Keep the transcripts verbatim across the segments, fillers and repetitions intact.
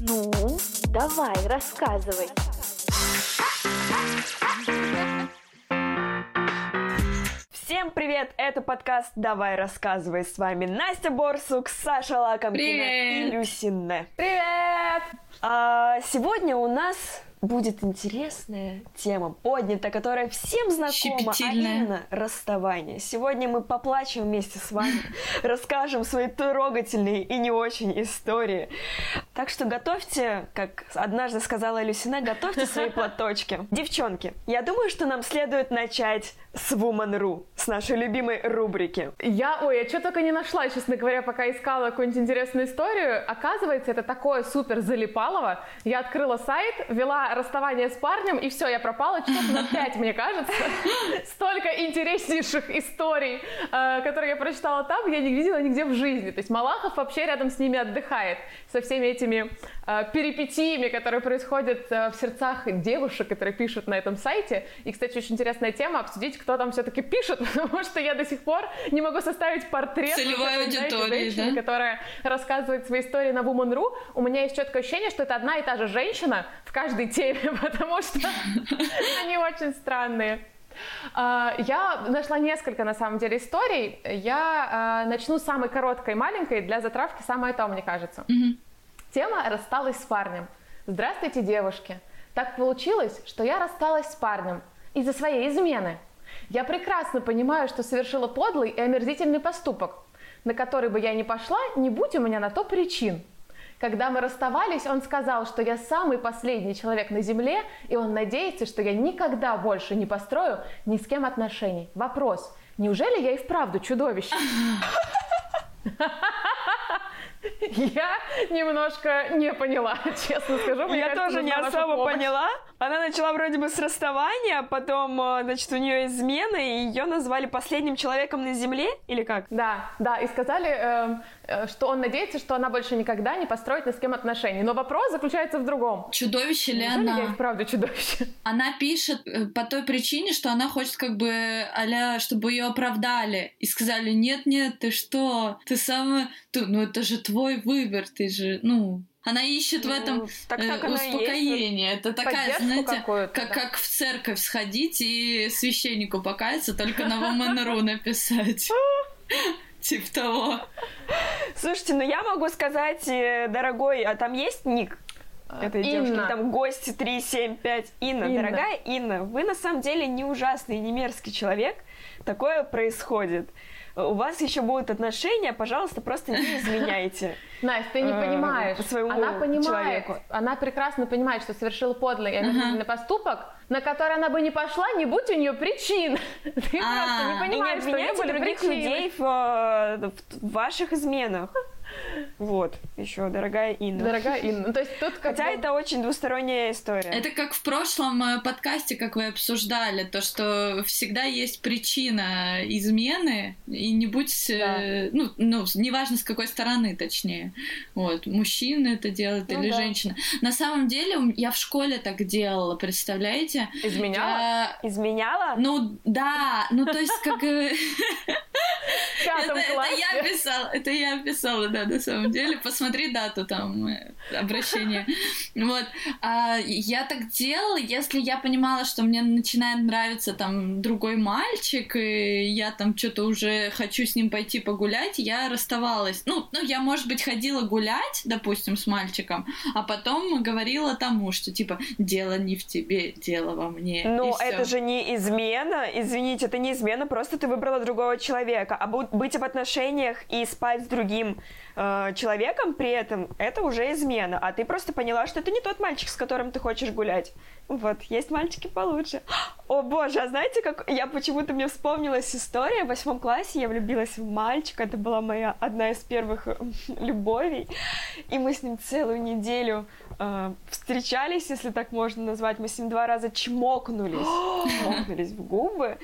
Ну, давай, рассказывай. Всем привет! Это подкаст «Давай рассказывай». С вами Настя Борсук, Саша Лакомкина и Люси Мт. Привет! А, сегодня у нас будет интересная тема поднята, которая всем знакома, а именно расставание. Сегодня мы поплачем вместе с вами, расскажем свои трогательные и не очень истории. Так что готовьте, как однажды сказала Люси Мт, готовьте свои платочки. Девчонки, я думаю, что нам следует начать с Woman.ru, с нашей любимой рубрики. Я, ой, я что только не нашла, честно говоря, пока искала какую-нибудь интересную историю. Оказывается, это такое супер залипалово. Я открыла сайт, вела расставание с парнем, и все, я пропала часов на пять, мне кажется. Столько интереснейших историй, которые я прочитала там, я не видела нигде в жизни. То есть Малахов вообще рядом с ними отдыхает, со всеми этими перипетиями, которые происходят в сердцах девушек, которые пишут на этом сайте. И, кстати, очень интересная тема, обсудить, кто там все-таки пишет, потому что я до сих пор не могу составить портрет целевой аудитории, женщины, да? Которая рассказывает свои истории на Woman.ru. У меня есть четкое ощущение, что это одна и та же женщина в каждой теме, потому что они очень странные. Я нашла несколько, на самом деле, историй. Я начну с самой короткой, маленькой, для затравки самое то, мне кажется. Mm-hmm. Тема «Рассталась с парнем». Здравствуйте, девушки. Так получилось, что я рассталась с парнем из-за своей измены. Я прекрасно понимаю, что совершила подлый и омерзительный поступок, на который бы я не пошла, не будь у меня на то причин. Когда мы расставались, он сказал, что я самый последний человек на земле, и он надеется, что я никогда больше не построю ни с кем отношений. Вопрос: неужели я и вправду чудовище? Я немножко не поняла, честно скажу. Я тоже не особо поняла. Она начала вроде бы с расставания, потом, значит, у нее измена, и ее назвали последним человеком на земле, или как? Да, да, и сказали, что он надеется, что она больше никогда не построит ни с кем отношений. Но вопрос заключается в другом. Чудовище ли она? Неужели я и вправду чудовище? Она пишет по той причине, что она хочет как бы, а-ля, чтобы ее оправдали. И сказали: нет-нет, ты что? Ты самая... Ты... Ну это же твой выбор, ты же... ну. Она ищет ну, в этом так, так э, успокоение. Это такая, знаете, как, да. Как в церковь сходить и священнику покаяться, только на Woman.ru написать. Типа того. Слушайте, ну я могу сказать, дорогой, а там есть ник? Этой девушки, там гости три семь пять. Инна, Инна, дорогая Инна, вы на самом деле не ужасный и не мерзкий человек. Такое происходит. У вас еще будут отношения, пожалуйста, просто не изменяйте. Настя, ты не понимаешь. Она понимает, она прекрасно понимает, что совершила подлый и омерзительный поступок, на который она бы не пошла, не будь у нее причин. Ты просто не понимаешь, что не были других людей в ваших изменах. Вот, еще, дорогая Инна. Дорогая Инна. То есть тут как Хотя бы... это очень двусторонняя история. Это как в прошлом подкасте, как вы обсуждали, то, что всегда есть причина измены, и не будь... Да. Э, ну, ну, неважно, с какой стороны, точнее. Вот, мужчина это делает ну, или да. женщина. На самом деле, я в школе так делала, представляете? Изменяла? Я... Изменяла? Ну, да. Ну, то есть, как... Это я писала, да. Да, на самом деле, посмотри дату там обращения. Вот. А я так делала, если я понимала, что мне начинает нравиться там другой мальчик, и я там что-то уже хочу с ним пойти погулять, я расставалась. Ну, ну, я, может быть, ходила гулять, допустим, с мальчиком, а потом говорила тому, что типа дело не в тебе, дело во мне. Но это же не измена, извините, это не измена, просто ты выбрала другого человека. А быть в отношениях и спать с другим человеком при этом, это уже измена. А ты просто поняла, что это не тот мальчик, с которым ты хочешь гулять. Вот, есть мальчики получше. О боже, а знаете, как я почему-то, мне вспомнилась история. В восьмом классе я влюбилась в мальчика. Это была моя одна из первых любовей. И мы с ним целую неделю э, встречались, если так можно назвать. Мы с ним два раза чмокнулись. Чмокнулись в губы.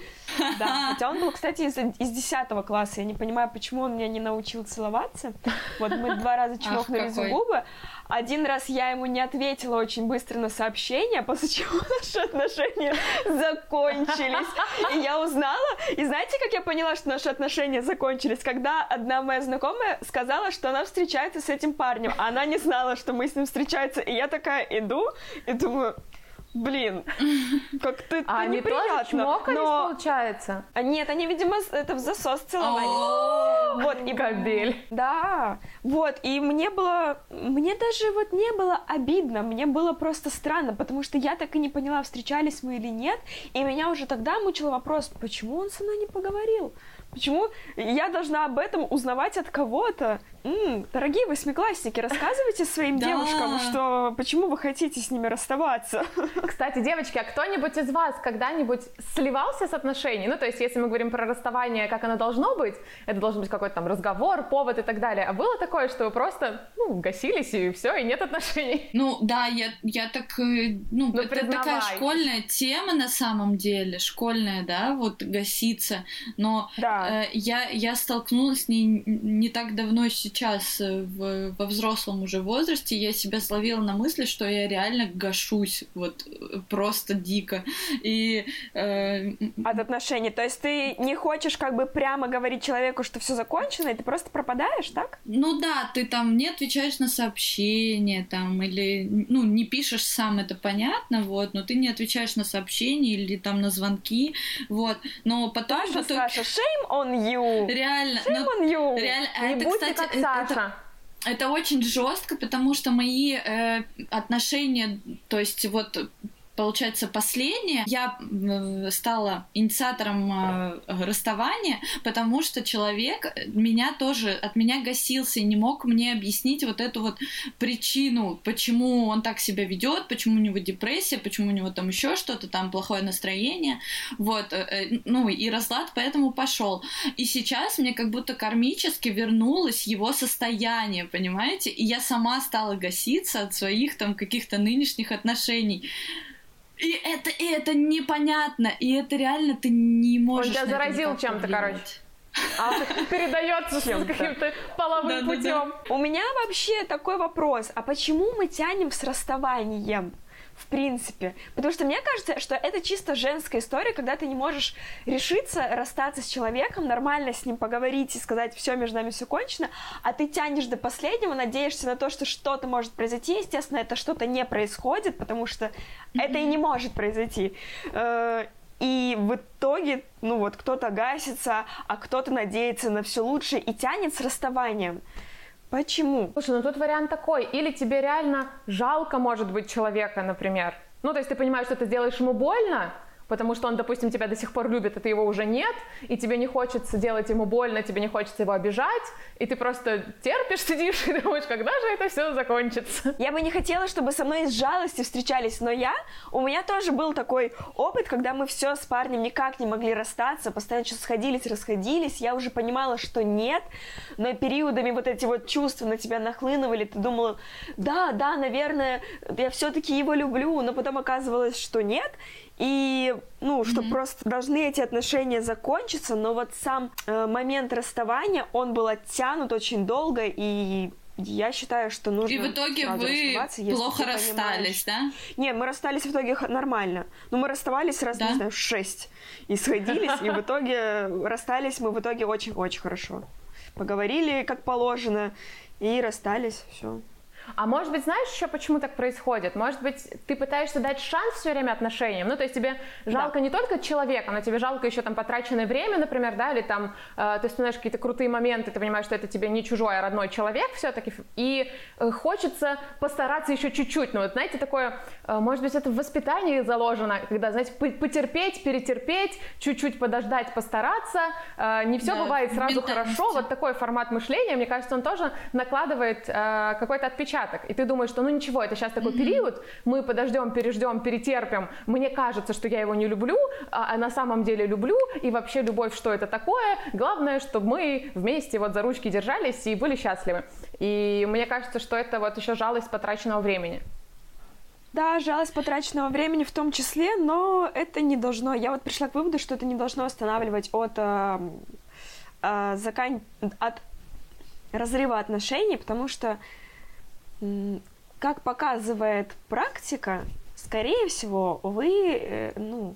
Да. Хотя он был, кстати, из, из десятого класса. Я не понимаю, почему он меня не научил целоваться. Вот мы два раза чмокнулись в губы. Один раз я ему не ответила очень быстро на сообщение, после чего наши отношения за закончились. И я узнала, и знаете, как я поняла, что наши отношения закончились? Когда одна моя знакомая сказала, что она встречается с этим парнем, а она не знала, что мы с ним встречаемся. И я такая иду и думаю... Блин, как-то неприятно. А они тоже чмокались, но... получается? А, нет, они, видимо, это в засос целовали. Вот, и... Кобель. Да, вот, и мне было... Мне даже вот не было обидно, мне было просто странно, потому что я так и не поняла, встречались мы или нет, и меня уже тогда мучил вопрос, почему он со мной не поговорил? Почему я должна об этом узнавать от кого-то? М-м, дорогие восьмиклассники, рассказывайте своим да. девушкам, что почему вы хотите с ними расставаться. Кстати, девочки, а кто-нибудь из вас когда-нибудь сливался с отношений? Ну, то есть, если мы говорим про расставание, как оно должно быть, это должен быть какой-то там разговор, повод и так далее. А было такое, что вы просто, ну, гасились, и все, и нет отношений? Ну, да, я, я так... Ну, ну это признавай. Такая школьная тема на самом деле, школьная, да, вот гаситься, но... Да. Я, я столкнулась с ней не так давно сейчас, в, во взрослом уже возрасте. Я себя словила на мысли, что я реально гашусь, вот, просто дико. И, э... От отношений. То есть ты не хочешь как бы прямо говорить человеку, что все закончено, и ты просто пропадаешь, так? Ну да, ты там не отвечаешь на сообщения, там, или, ну, не пишешь сам, это понятно, вот, но ты не отвечаешь на сообщения или там на звонки, вот. Но потом... Саша, потом... Саша, шейм on you. Реально. Shame on you. Реально. Не это, будьте кстати, как Саша. Это... это очень жестко, потому что мои э, отношения, то есть вот... Получается, последнее. Я стала инициатором расставания, потому что человек меня тоже, от меня гасился и не мог мне объяснить вот эту вот причину, почему он так себя ведет, почему у него депрессия, почему у него там еще что-то, там плохое настроение. Вот. Ну и разлад поэтому пошел. И сейчас мне как будто кармически вернулось его состояние, понимаете? И я сама стала гаситься от своих там каких-то нынешних отношений. И это, и это непонятно, и это реально ты не можешь... Он тебя заразил чем-то, короче. А передается с каким-то половым путем. У меня вообще такой вопрос, а почему мы тянем с расставанием? В принципе. Потому что мне кажется, что это чисто женская история, когда ты не можешь решиться расстаться с человеком, нормально с ним поговорить и сказать, все, между нами все кончено, а ты тянешь до последнего, надеешься на то, что что-то может произойти. Естественно, это что-то не происходит, потому что mm-hmm. это и не может произойти. И в итоге, ну вот, кто-то гасится, а кто-то надеется на все лучшее и тянет с расставанием. Почему? Слушай, ну тут вариант такой. Или тебе реально жалко, может быть, человека, например. Ну, то есть ты понимаешь, что ты делаешь ему больно, потому что он, допустим, тебя до сих пор любит, а ты его уже нет, и тебе не хочется делать ему больно, тебе не хочется его обижать, и ты просто терпишь, сидишь и думаешь, когда же это все закончится. Я бы не хотела, чтобы со мной из жалости встречались, но я, у меня тоже был такой опыт, когда мы все с парнем никак не могли расстаться, постоянно что-то сходились, расходились, я уже понимала, что нет, но периодами вот эти вот чувства на тебя нахлынывали, ты думала, да, да, наверное, я все-таки его люблю, но потом оказывалось, что нет, и, ну, что mm-hmm. просто должны эти отношения закончиться, но вот сам э, момент расставания, он был оттянут очень долго, и я считаю, что нужно... И в итоге вы плохо расстались, понимаешь. Да? Не, мы расстались в итоге нормально. Ну, мы расставались раз, да? не знаю, шесть, и сходились, и в итоге расстались мы в итоге очень-очень хорошо. Поговорили, как положено, и расстались, все. А может быть, знаешь еще, почему так происходит? Может быть, ты пытаешься дать шанс все время отношениям? Ну, то есть тебе жалко да. не только человека, но тебе жалко еще там потраченное время, например, да, или там э, ты вспоминаешь какие-то крутые моменты, ты понимаешь, что это тебе не чужой, а родной человек все-таки, и э, хочется постараться еще чуть-чуть. Ну, вот знаете, такое, э, может быть, это в воспитании заложено, когда, знаете, потерпеть, перетерпеть, чуть-чуть подождать, постараться, э, не все да, бывает сразу хорошо. Вот такой формат мышления, мне кажется, он тоже накладывает э, какой-то отпечаток. И ты думаешь, что ну ничего, это сейчас такой mm-hmm. период, мы подождем, переждем, перетерпим, мне кажется, что я его не люблю, а на самом деле люблю, и вообще любовь, что это такое, главное, чтобы мы вместе вот за ручки держались и были счастливы. И мне кажется, что это вот еще жалость потраченного времени. Да, жалость потраченного времени в том числе, но это не должно, я вот пришла к выводу, что это не должно останавливать от, э, э, закан... от разрыва отношений, потому что как показывает практика, скорее всего, вы, ну,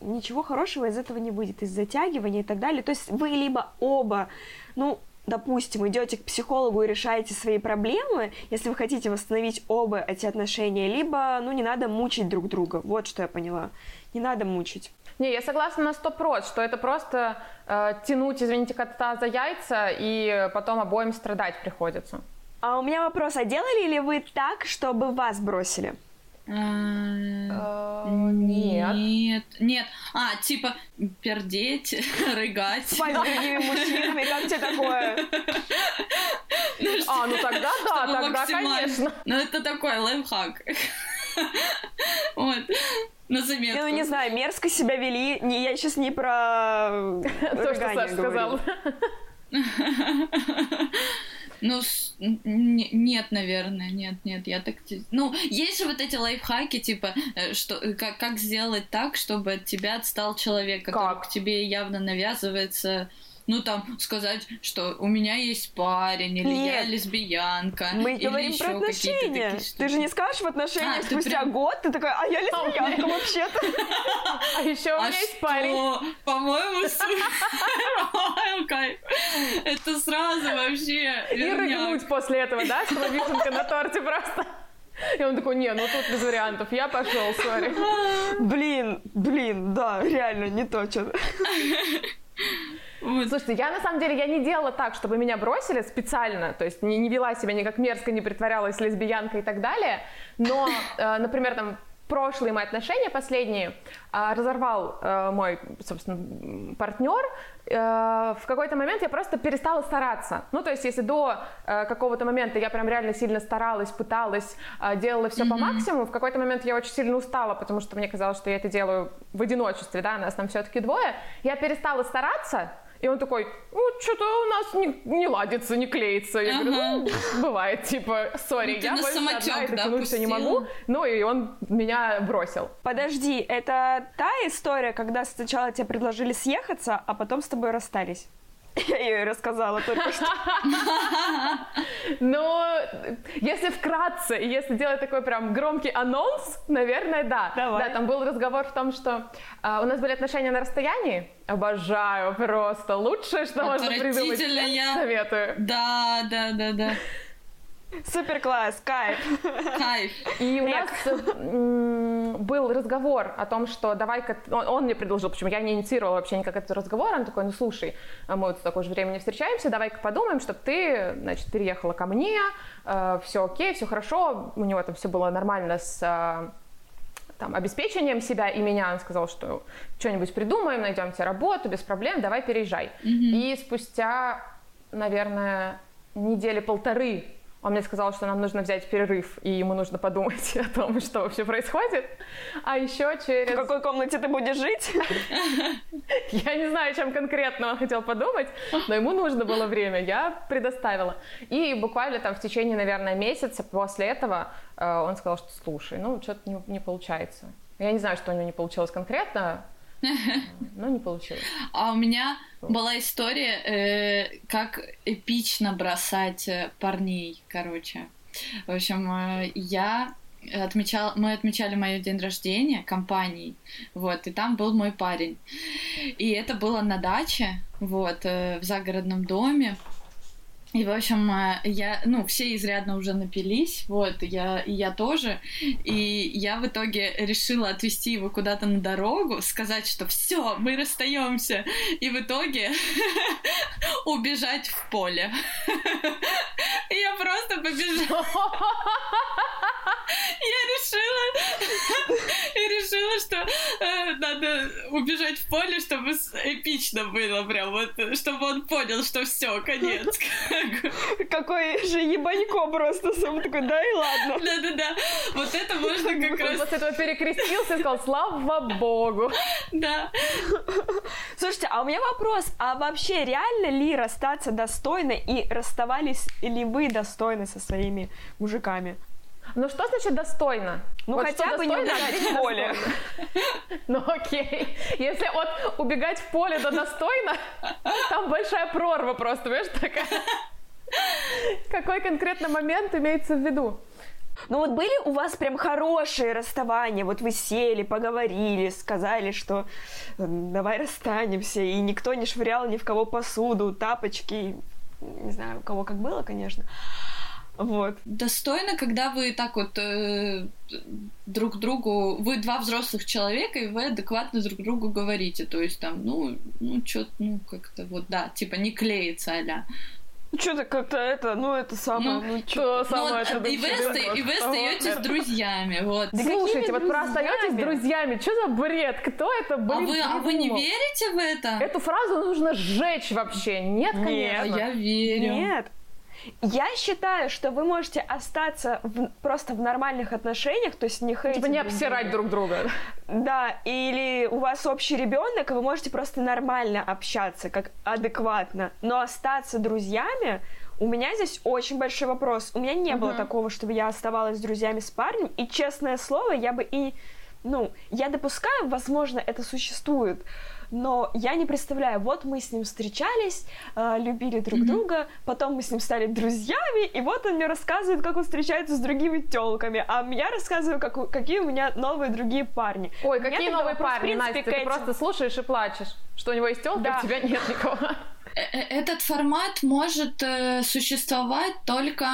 ничего хорошего из этого не будет, из затягивания и так далее. То есть вы либо оба, ну, допустим, идете к психологу и решаете свои проблемы, если вы хотите восстановить оба эти отношения, либо, ну, не надо мучить друг друга. Вот что я поняла. Не надо мучить. Не, я согласна на сто процентов, что это просто э, тянуть, извините, кота за яйца, и потом обоим страдать приходится. А у меня вопрос, а делали ли вы так, чтобы вас бросили? Нет. Нет, нет. А, типа, пердеть, рыгать. Спать с другими мужчинами, как тебе такое? А, ну тогда да, тогда конечно. Ну это такой лайфхак. Вот. На заметку. Я ну, не знаю, мерзко себя вели. Не, я сейчас не про то, что Саша сказала. Ну, нет, наверное, нет, нет, я так... Ну, есть же вот эти лайфхаки, типа, что, как, как сделать так, чтобы от тебя отстал человек, который как? К тебе явно навязывается... Ну, там, сказать, что у меня есть парень, или нет, я лесбиянка. Мы говорим про отношения. Ты же не скажешь в отношениях а, спустя прям... год, ты такая, а я лесбиянка вообще-то. А еще у меня есть парень. По-моему, супер кайф. Это сразу вообще. И рыгнуть после этого, да? Чтобы вишенка на торте просто. И он такой, не, ну тут без вариантов, я пошел, сори. Блин, блин, да, реально, не то что-то. Слушайте, я на самом деле я не делала так, чтобы меня бросили специально, то есть не, не вела себя никак мерзко, не притворялась лесбиянкой и так далее, но, э, например, там прошлые мои отношения, последние, э, разорвал э, мой, собственно, партнер, э, в какой-то момент я просто перестала стараться, ну, то есть если до э, какого-то момента я прям реально сильно старалась, пыталась, э, делала все mm-hmm. по максимуму, в какой-то момент я очень сильно устала, потому что мне казалось, что я это делаю в одиночестве, да, нас там все-таки двое, я перестала стараться. И он такой, ну, что-то у нас не, не ладится, не клеится. Я ага. говорю, ну, бывает, типа, сори, ну, я больше самотек, одна, это да, тянуться не могу. Ну, и он меня бросил. Подожди, это та история, когда сначала тебе предложили съехаться, а потом с тобой расстались? Я ее рассказала только что. Но если вкратце, если делать такой прям громкий анонс, наверное, да. Давай. Да, там был разговор в том, что а, у нас были отношения на расстоянии. Обожаю просто. Лучшее, что можно придумать. Я... Советую. Да, да, да, да. Супер класс, кайф. Кайф. И у нас м- был разговор о том, что давай-ка... Он, он мне предложил, почему я не инициировала вообще никак этот разговор. Он такой, ну слушай, мы вот в такое же время не встречаемся, давай-ка подумаем, чтобы ты, значит, переехала ко мне, э, все окей, все хорошо. У него там все было нормально с... Э, там, обеспечением себя и меня, он сказал, что что-нибудь придумаем, найдем тебе работу, без проблем, давай переезжай. Mm-hmm. И спустя, наверное, недели полторы он мне сказал, что нам нужно взять перерыв, и ему нужно подумать о том, что вообще происходит. А еще через... В какой комнате ты будешь жить? Я не знаю, чем конкретно он хотел подумать, но ему нужно было время, я предоставила. И буквально там в течение, наверное, месяца после этого он сказал, что слушай, ну, что-то не, не получается. Я не знаю, что у него не получилось конкретно, но не получилось. А у меня была история, э, как эпично бросать парней, короче. В общем, э, я отмечала, мы отмечали мой день рождения компанией, вот, и там был мой парень. И это было на даче, вот, э, в загородном доме. И, в общем, я, ну, все изрядно уже напились, вот, я, и я тоже, и я в итоге решила отвезти его куда-то на дорогу, сказать, что все, мы расстаемся, и в итоге убежать в поле. И я просто побежала. Я решила, я решила, что э, надо убежать в поле, чтобы эпично было прям, вот, чтобы он понял, что все, конец. Какой же ебанько просто, сам такой, да и ладно. Да-да-да, вот это можно как раз... Он после этого перекрестился и сказал, слава богу. Да. Слушайте, а у меня вопрос, а вообще реально ли расстаться достойно и расставались ли вы достойны со своими мужиками? Ну что значит достойно? Ну вот хотя бы не убегать в поле. Ну окей. Если от убегать в поле до достойно, там большая прорва просто, видишь, такая. Какой конкретно момент имеется в виду? Но вот были у вас прям хорошие расставания? Вот вы сели, поговорили, сказали, что давай расстанемся, и никто не швырял ни в кого посуду, тапочки, не знаю, у кого как было, конечно. Вот. Достойно, когда вы так вот э, друг другу... Вы два взрослых человека, и вы адекватно друг другу говорите. То есть там, ну, ну что-то, ну, как-то вот, да, типа не клеится а-ля. Что-то как-то это, ну, это самое... Ну, ну, самое ну, это, и, вы оста- и вы остаетесь с друзьями, вот. Да слушайте, вот про остаетесь с друзьями, что за бред? Кто это, блин, а вы, а вы не верите в это? Эту фразу нужно сжечь вообще. Нет, конечно. Нет, я верю. Нет. Я считаю, что вы можете остаться в, просто в нормальных отношениях, то есть не хейтить. Типа не обсирать друг друга. Да, или у вас общий ребенок, и вы можете просто нормально общаться, как адекватно. Но остаться друзьями, у меня здесь очень большой вопрос. У меня не угу. было такого, чтобы я оставалась с друзьями с парнем, и, честное слово, я бы и... Ну, я допускаю, возможно, это существует, но я не представляю, вот мы с ним встречались, э, любили друг mm-hmm. друга, потом мы с ним стали друзьями, и вот он мне рассказывает, как он встречается с другими тёлками, а я рассказываю, как, какие у меня новые другие парни. Ой, какие новые вопрос, парни, в принципе, Настя, ты этим... просто слушаешь и плачешь, что у него есть тёлка, да. а у тебя нет никого. Этот формат может э, существовать только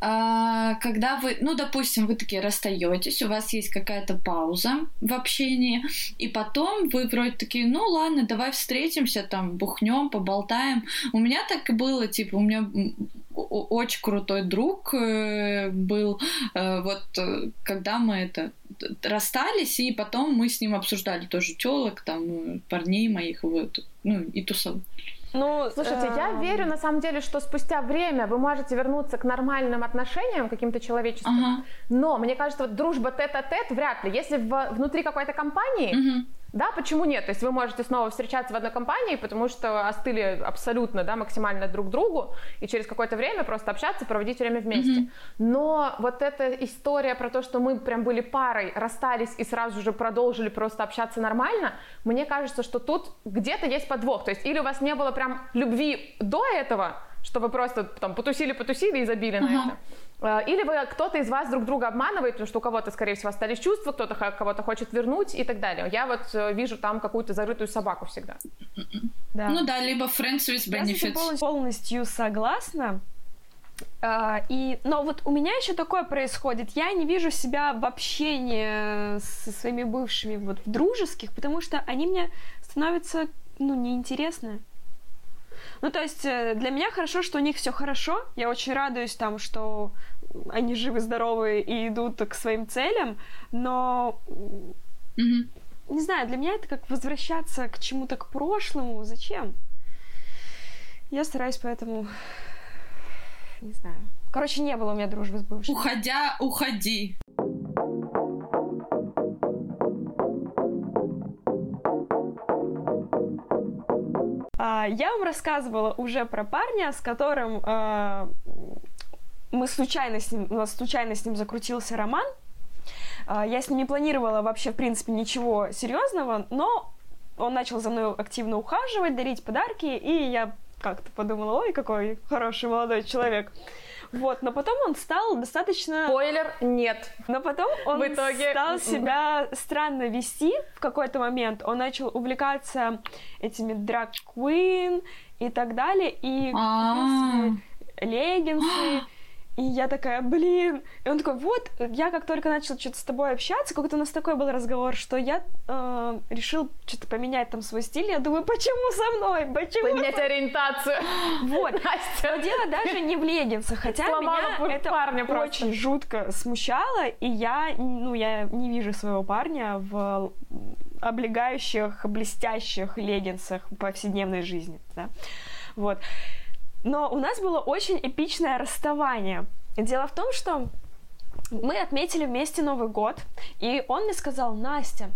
э, когда вы, ну, допустим, вы такие расстаетесь, у вас есть какая-то пауза в общении, и потом вы вроде такие, ну, ладно, давай встретимся, там, бухнем, поболтаем. У меня так и было, типа, у меня очень крутой друг э, был, э, вот, когда мы это... расстались, и потом мы с ним обсуждали тоже тёлок, там, парней моих, вот, ну, и тусовали. Ну, слушайте, я верю, на самом деле, что спустя время вы можете вернуться к нормальным отношениям, каким-то человеческим, ага. но, мне кажется, вот дружба тет-а-тет вряд ли. Если в, внутри какой-то компании, угу. да, почему нет? То есть вы можете снова встречаться в одной компании, потому что остыли абсолютно, да, максимально друг к другу, и через какое-то время просто общаться, проводить время вместе. Угу. Но вот эта история про то, что мы прям были парой, расстались и сразу же продолжили просто общаться нормально, мне кажется, что тут где-то есть подвох. То есть или у вас не было прям любви до этого, что вы просто там потусили-потусили и забили на uh-huh. это. Или вы, кто-то из вас друг друга обманывает, потому что у кого-то, скорее всего, остались чувства, кто-то кого-то хочет вернуть и так далее. Я вот вижу там какую-то зарытую собаку всегда. Да. Ну да, либо friends with benefits. Я полностью согласна. И, но вот у меня еще такое происходит. Я не вижу себя в общении со своими бывшими вот, в дружеских, потому что они мне становятся ну, неинтересны. Ну, то есть, для меня хорошо, что у них все хорошо. Я очень радуюсь там, что они живы, здоровы и идут к своим целям. Но, mm-hmm. не знаю, для меня это как возвращаться к чему-то, к прошлому. Зачем? Я стараюсь поэтому... Не знаю. Короче, не было у меня дружбы с бывшим. Уходя, уходи. Я вам рассказывала уже про парня, с которым э, мы случайно с ним, у нас случайно с ним закрутился роман. Я с ним не планировала вообще, в принципе, ничего серьезного, но он начал за мной активно ухаживать, дарить подарки, и я как-то подумала, ой, какой хороший молодой человек. Вот, но потом он стал достаточно... Спойлер, нет. Но потом он в итоге... стал себя странно вести в какой-то момент. Он начал увлекаться этими драг-квин и так далее. И купил себе леггинсы. И я такая, блин. И он такой, вот, я как только начал что-то с тобой общаться, как-то у нас такой был разговор, что я э, решил что-то поменять там свой стиль. Я думаю, почему со мной? Почему? Поменять ориентацию. Вот. Настя. Но дело даже не в леггинсах. Хотя меня это очень жутко смущало. И я, ну, я не вижу своего парня в облегающих, блестящих леггинсах повседневной жизни. Да? Вот. Но у нас было очень эпичное расставание. Дело в том, что мы отметили вместе Новый год, и он мне сказал, Настя,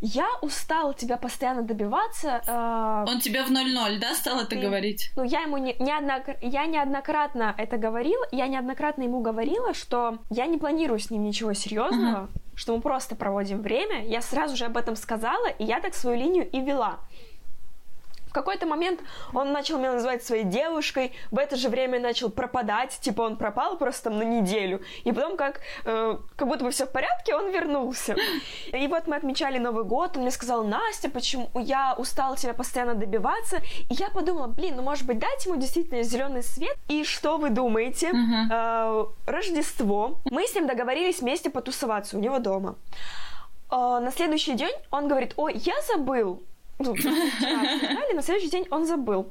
я устала тебя постоянно добиваться. Э, он тебе в ноль-ноль, да, стал это говорить? Ну, я ему не, неоднократно, я неоднократно это говорила, я неоднократно ему говорила, что я не планирую с ним ничего серьезного, ага. что мы просто проводим время. Я сразу же об этом сказала, и я так свою линию и вела. В какой-то момент он начал меня называть своей девушкой, в это же время начал пропадать, типа он пропал просто там на неделю, и потом как, э, как будто бы все в порядке, он вернулся. И вот мы отмечали Новый год, он мне сказал: Настя, почему я устала тебя постоянно добиваться, и я подумала, блин, ну может быть дать ему действительно зеленый свет, и что вы думаете? Uh-huh. Э, Рождество, мы с ним договорились вместе потусоваться у него дома. Э, на следующий день он говорит: ой, я забыл. Ну, вчера, на следующий день он забыл.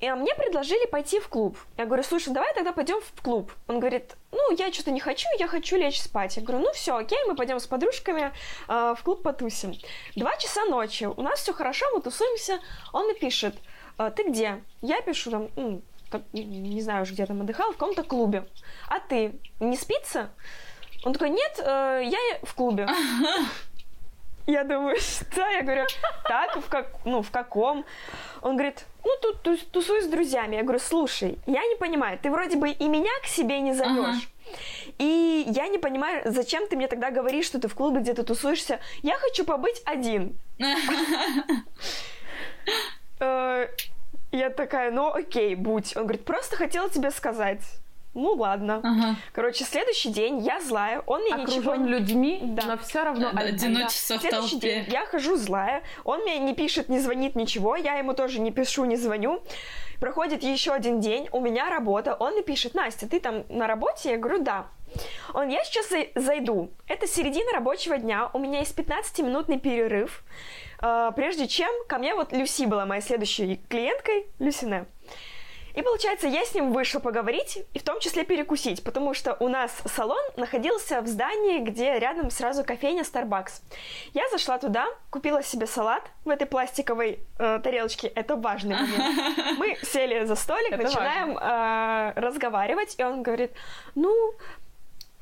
И мне предложили пойти в клуб. Я говорю: слушай, давай тогда пойдем в клуб. Он говорит: ну, я что-то не хочу, я хочу лечь спать. Я говорю: ну все, окей, мы пойдем с подружками э, в клуб потусим. Два часа ночи, у нас все хорошо, мы тусуемся. Он мне пишет: ты где? Я пишу там, м-м, как, не знаю уже где там отдыхал, в каком-то клубе. А ты не спится? Он такой: нет, э, я в клубе. Я думаю, что? Я говорю: так, в, как, ну, в каком? Он говорит: ну, тут тусуюсь с друзьями. Я говорю: слушай, я не понимаю, ты вроде бы и меня к себе не зовешь. Ага. И я не понимаю, зачем ты мне тогда говоришь, что ты в клубе где-то тусуешься. Я хочу побыть один. Я такая: ну, окей, будь. Он говорит: просто хотела тебе сказать. Ну, ладно. Ага. Короче, следующий день я злая, он мне окружен ничего... Окружен людьми, да. Но все равно... Да, одиночество я... в следующий толпе. День я хожу злая, он мне не пишет, не звонит, ничего, я ему тоже не пишу, не звоню. Проходит еще один день, у меня работа, он мне пишет: Настя, ты там на работе? Я говорю: да. Он: я сейчас зайду. Это середина рабочего дня, у меня есть пятнадцатиминутный перерыв, прежде чем ко мне вот Люси была моей следующей клиенткой, Люсине. И, получается, я с ним вышла поговорить, и в том числе перекусить, потому что у нас салон находился в здании, где рядом сразу кофейня Starbucks. Я зашла туда, купила себе салат в этой пластиковой э, тарелочке, это важный момент. Мы сели за столик, это начинаем э, разговаривать, и он говорит: ну,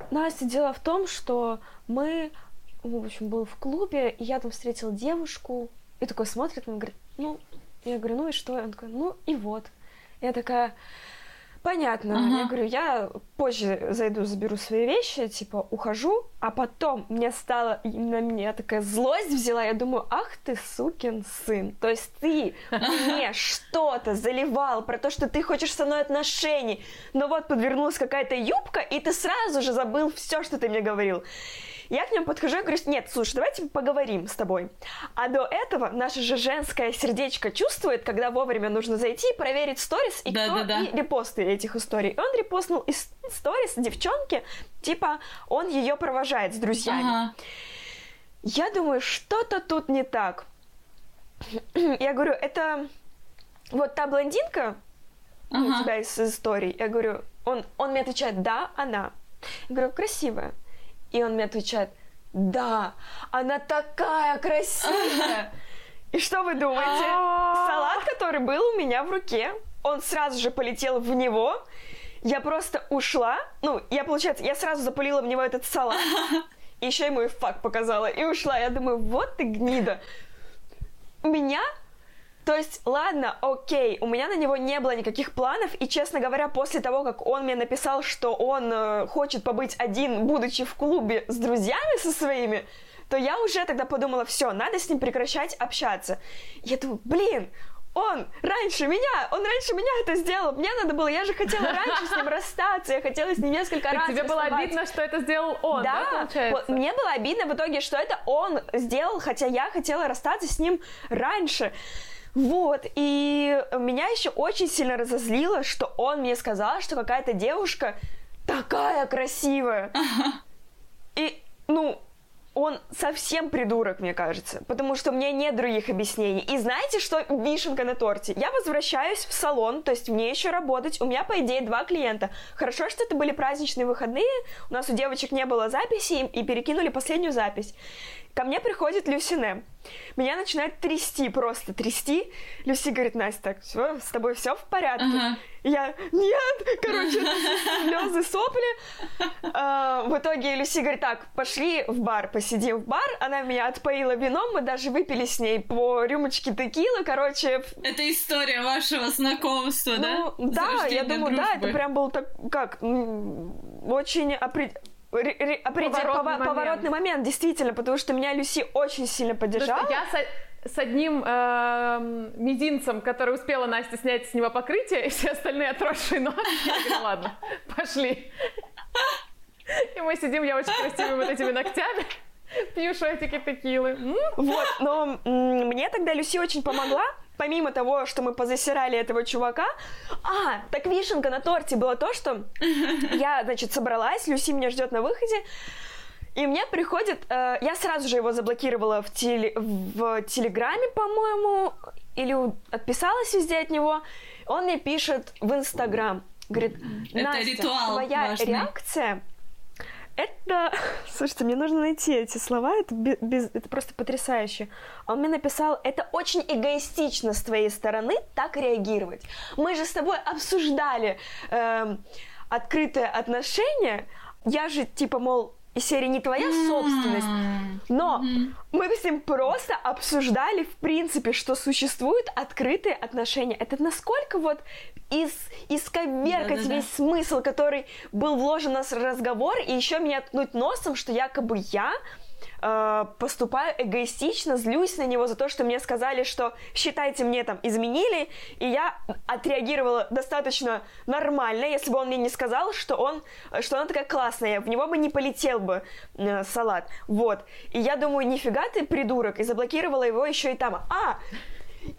Настя, дело в том, что мы, ну, в общем, был в клубе, и я там встретила девушку, и такой смотрит, он говорит: ну, я говорю: ну и что? Он такой: ну и вот. Я такая: понятно. Ага. Я говорю: я позже зайду, заберу свои вещи, типа, ухожу. А потом мне стало, на меня такая злость взяла, я думаю: ах ты сукин сын. То есть ты мне что-то заливал про то, что ты хочешь со мной отношений, но вот подвернулась какая-то юбка, и ты сразу же забыл все, что ты мне говорил. Я к нему подхожу и говорю: нет, слушай, давайте поговорим с тобой. А до этого наше же женское сердечко чувствует, когда вовремя нужно зайти и проверить сторис, и да, кто, да, да. И репосты этих историй. И он репостнул из сторис девчонки, типа он ее провожает с друзьями. Ага. Я думаю, что-то тут не так. Я говорю: это вот та блондинка, ага, у тебя из историй? Я говорю, он, он мне отвечает: да, она. Я говорю: красивая. И он мне отвечает: да, она такая красивая. И что вы думаете? Салат, который был у меня в руке, он сразу же полетел в него. Я просто ушла. Ну, я, получается, я сразу запылила в него этот салат. И еще ему и фак показала. И ушла. Я думаю: вот ты гнида. У меня... То есть, ладно, окей, у меня на него не было никаких планов, и, честно говоря, после того, как он мне написал, что он э, хочет побыть один, будучи в клубе с друзьями со своими, то я уже тогда подумала: все, надо с ним прекращать общаться. Я думаю: блин, он раньше меня, он раньше меня это сделал, мне надо было, я же хотела раньше с ним расстаться, я хотела с ним несколько раз. Тебе было обидно, что это сделал он, да, да, получается? Мне было обидно в итоге, что это он сделал, хотя я хотела расстаться с ним раньше. Вот, и меня еще очень сильно разозлило, что он мне сказал, что какая-то девушка такая красивая. Ага. И, ну, он совсем придурок, мне кажется, потому что у меня нет других объяснений. И знаете, что вишенка на торте? Я возвращаюсь в салон, то есть мне еще работать, у меня, по идее, два клиента. Хорошо, что это были праздничные выходные, у нас у девочек не было записи, и перекинули последнюю запись. Ко мне приходит Люсине. Меня начинает трясти, просто трясти. Люси говорит: Настя, так, все, с тобой все в порядке. Ага. Я: нет, короче, слезы, сопли. А, в итоге Люси говорит: так, пошли в бар, посидим в бар. Она меня отпоила вином, мы даже выпили с ней по рюмочке текилы, короче. Это история вашего знакомства, ну, да? Да, я думаю, дружбы. Да, это прям был так, как, очень определенно. Определенный поворотный, поворотный момент, действительно, потому что меня Люси очень сильно поддержала. Я с одним э, мизинцем, который успела Настя снять с него покрытие, и все остальные отросшие ножи. Я говорю, ладно, пошли. И мы сидим, я очень красивыми вот этими ногтями, пью шотики текилы. М? Вот, но м- мне тогда Люси очень помогла. Помимо того, что мы позасирали этого чувака. А, так вишенка на торте было то, что я, значит, собралась, Люси меня ждет на выходе. И мне приходит... Э, я сразу же его заблокировала в, теле, в Телеграме, по-моему, или отписалась везде от него. Он мне пишет в Инстаграм. Говорит, Настя, твоя важный. реакция... Это... Слушайте, мне нужно найти эти слова, это, без... это просто потрясающе. Он мне написал, это очень эгоистично с твоей стороны так реагировать. Мы же с тобой обсуждали э, открытые отношения. Я же, типа, мол, серия не твоя собственность. Но mm-hmm. мы с ним просто обсуждали, в принципе, что существуют открытые отношения. Это насколько вот... и исковеркать да, да, весь да. смысл, который был вложен в наш разговор, и еще меня ткнуть носом, что якобы я э, поступаю эгоистично, злюсь на него за то, что мне сказали, что считайте, мне там изменили, и я отреагировала достаточно нормально, если бы он мне не сказал, что, он, что она такая классная, я в него бы не полетел бы э, салат, вот. И я думаю, нифига ты, придурок, и заблокировала его еще и там. А!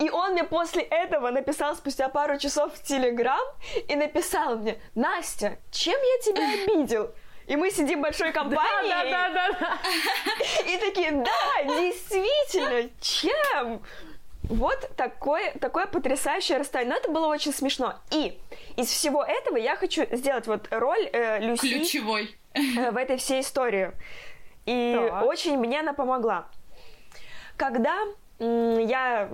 И он мне после этого написал спустя пару часов в Телеграм и написал мне, Настя, чем я тебя обидел? И мы сидим в большой компании. Да, да, да, да, да. И такие, да, действительно, чем? Вот такое, такое потрясающее расставание. Но это было очень смешно. И из всего этого я хочу сделать вот роль э, Люси. Ключевой. Э, в этой всей истории. И так. Очень мне она помогла. Когда... Я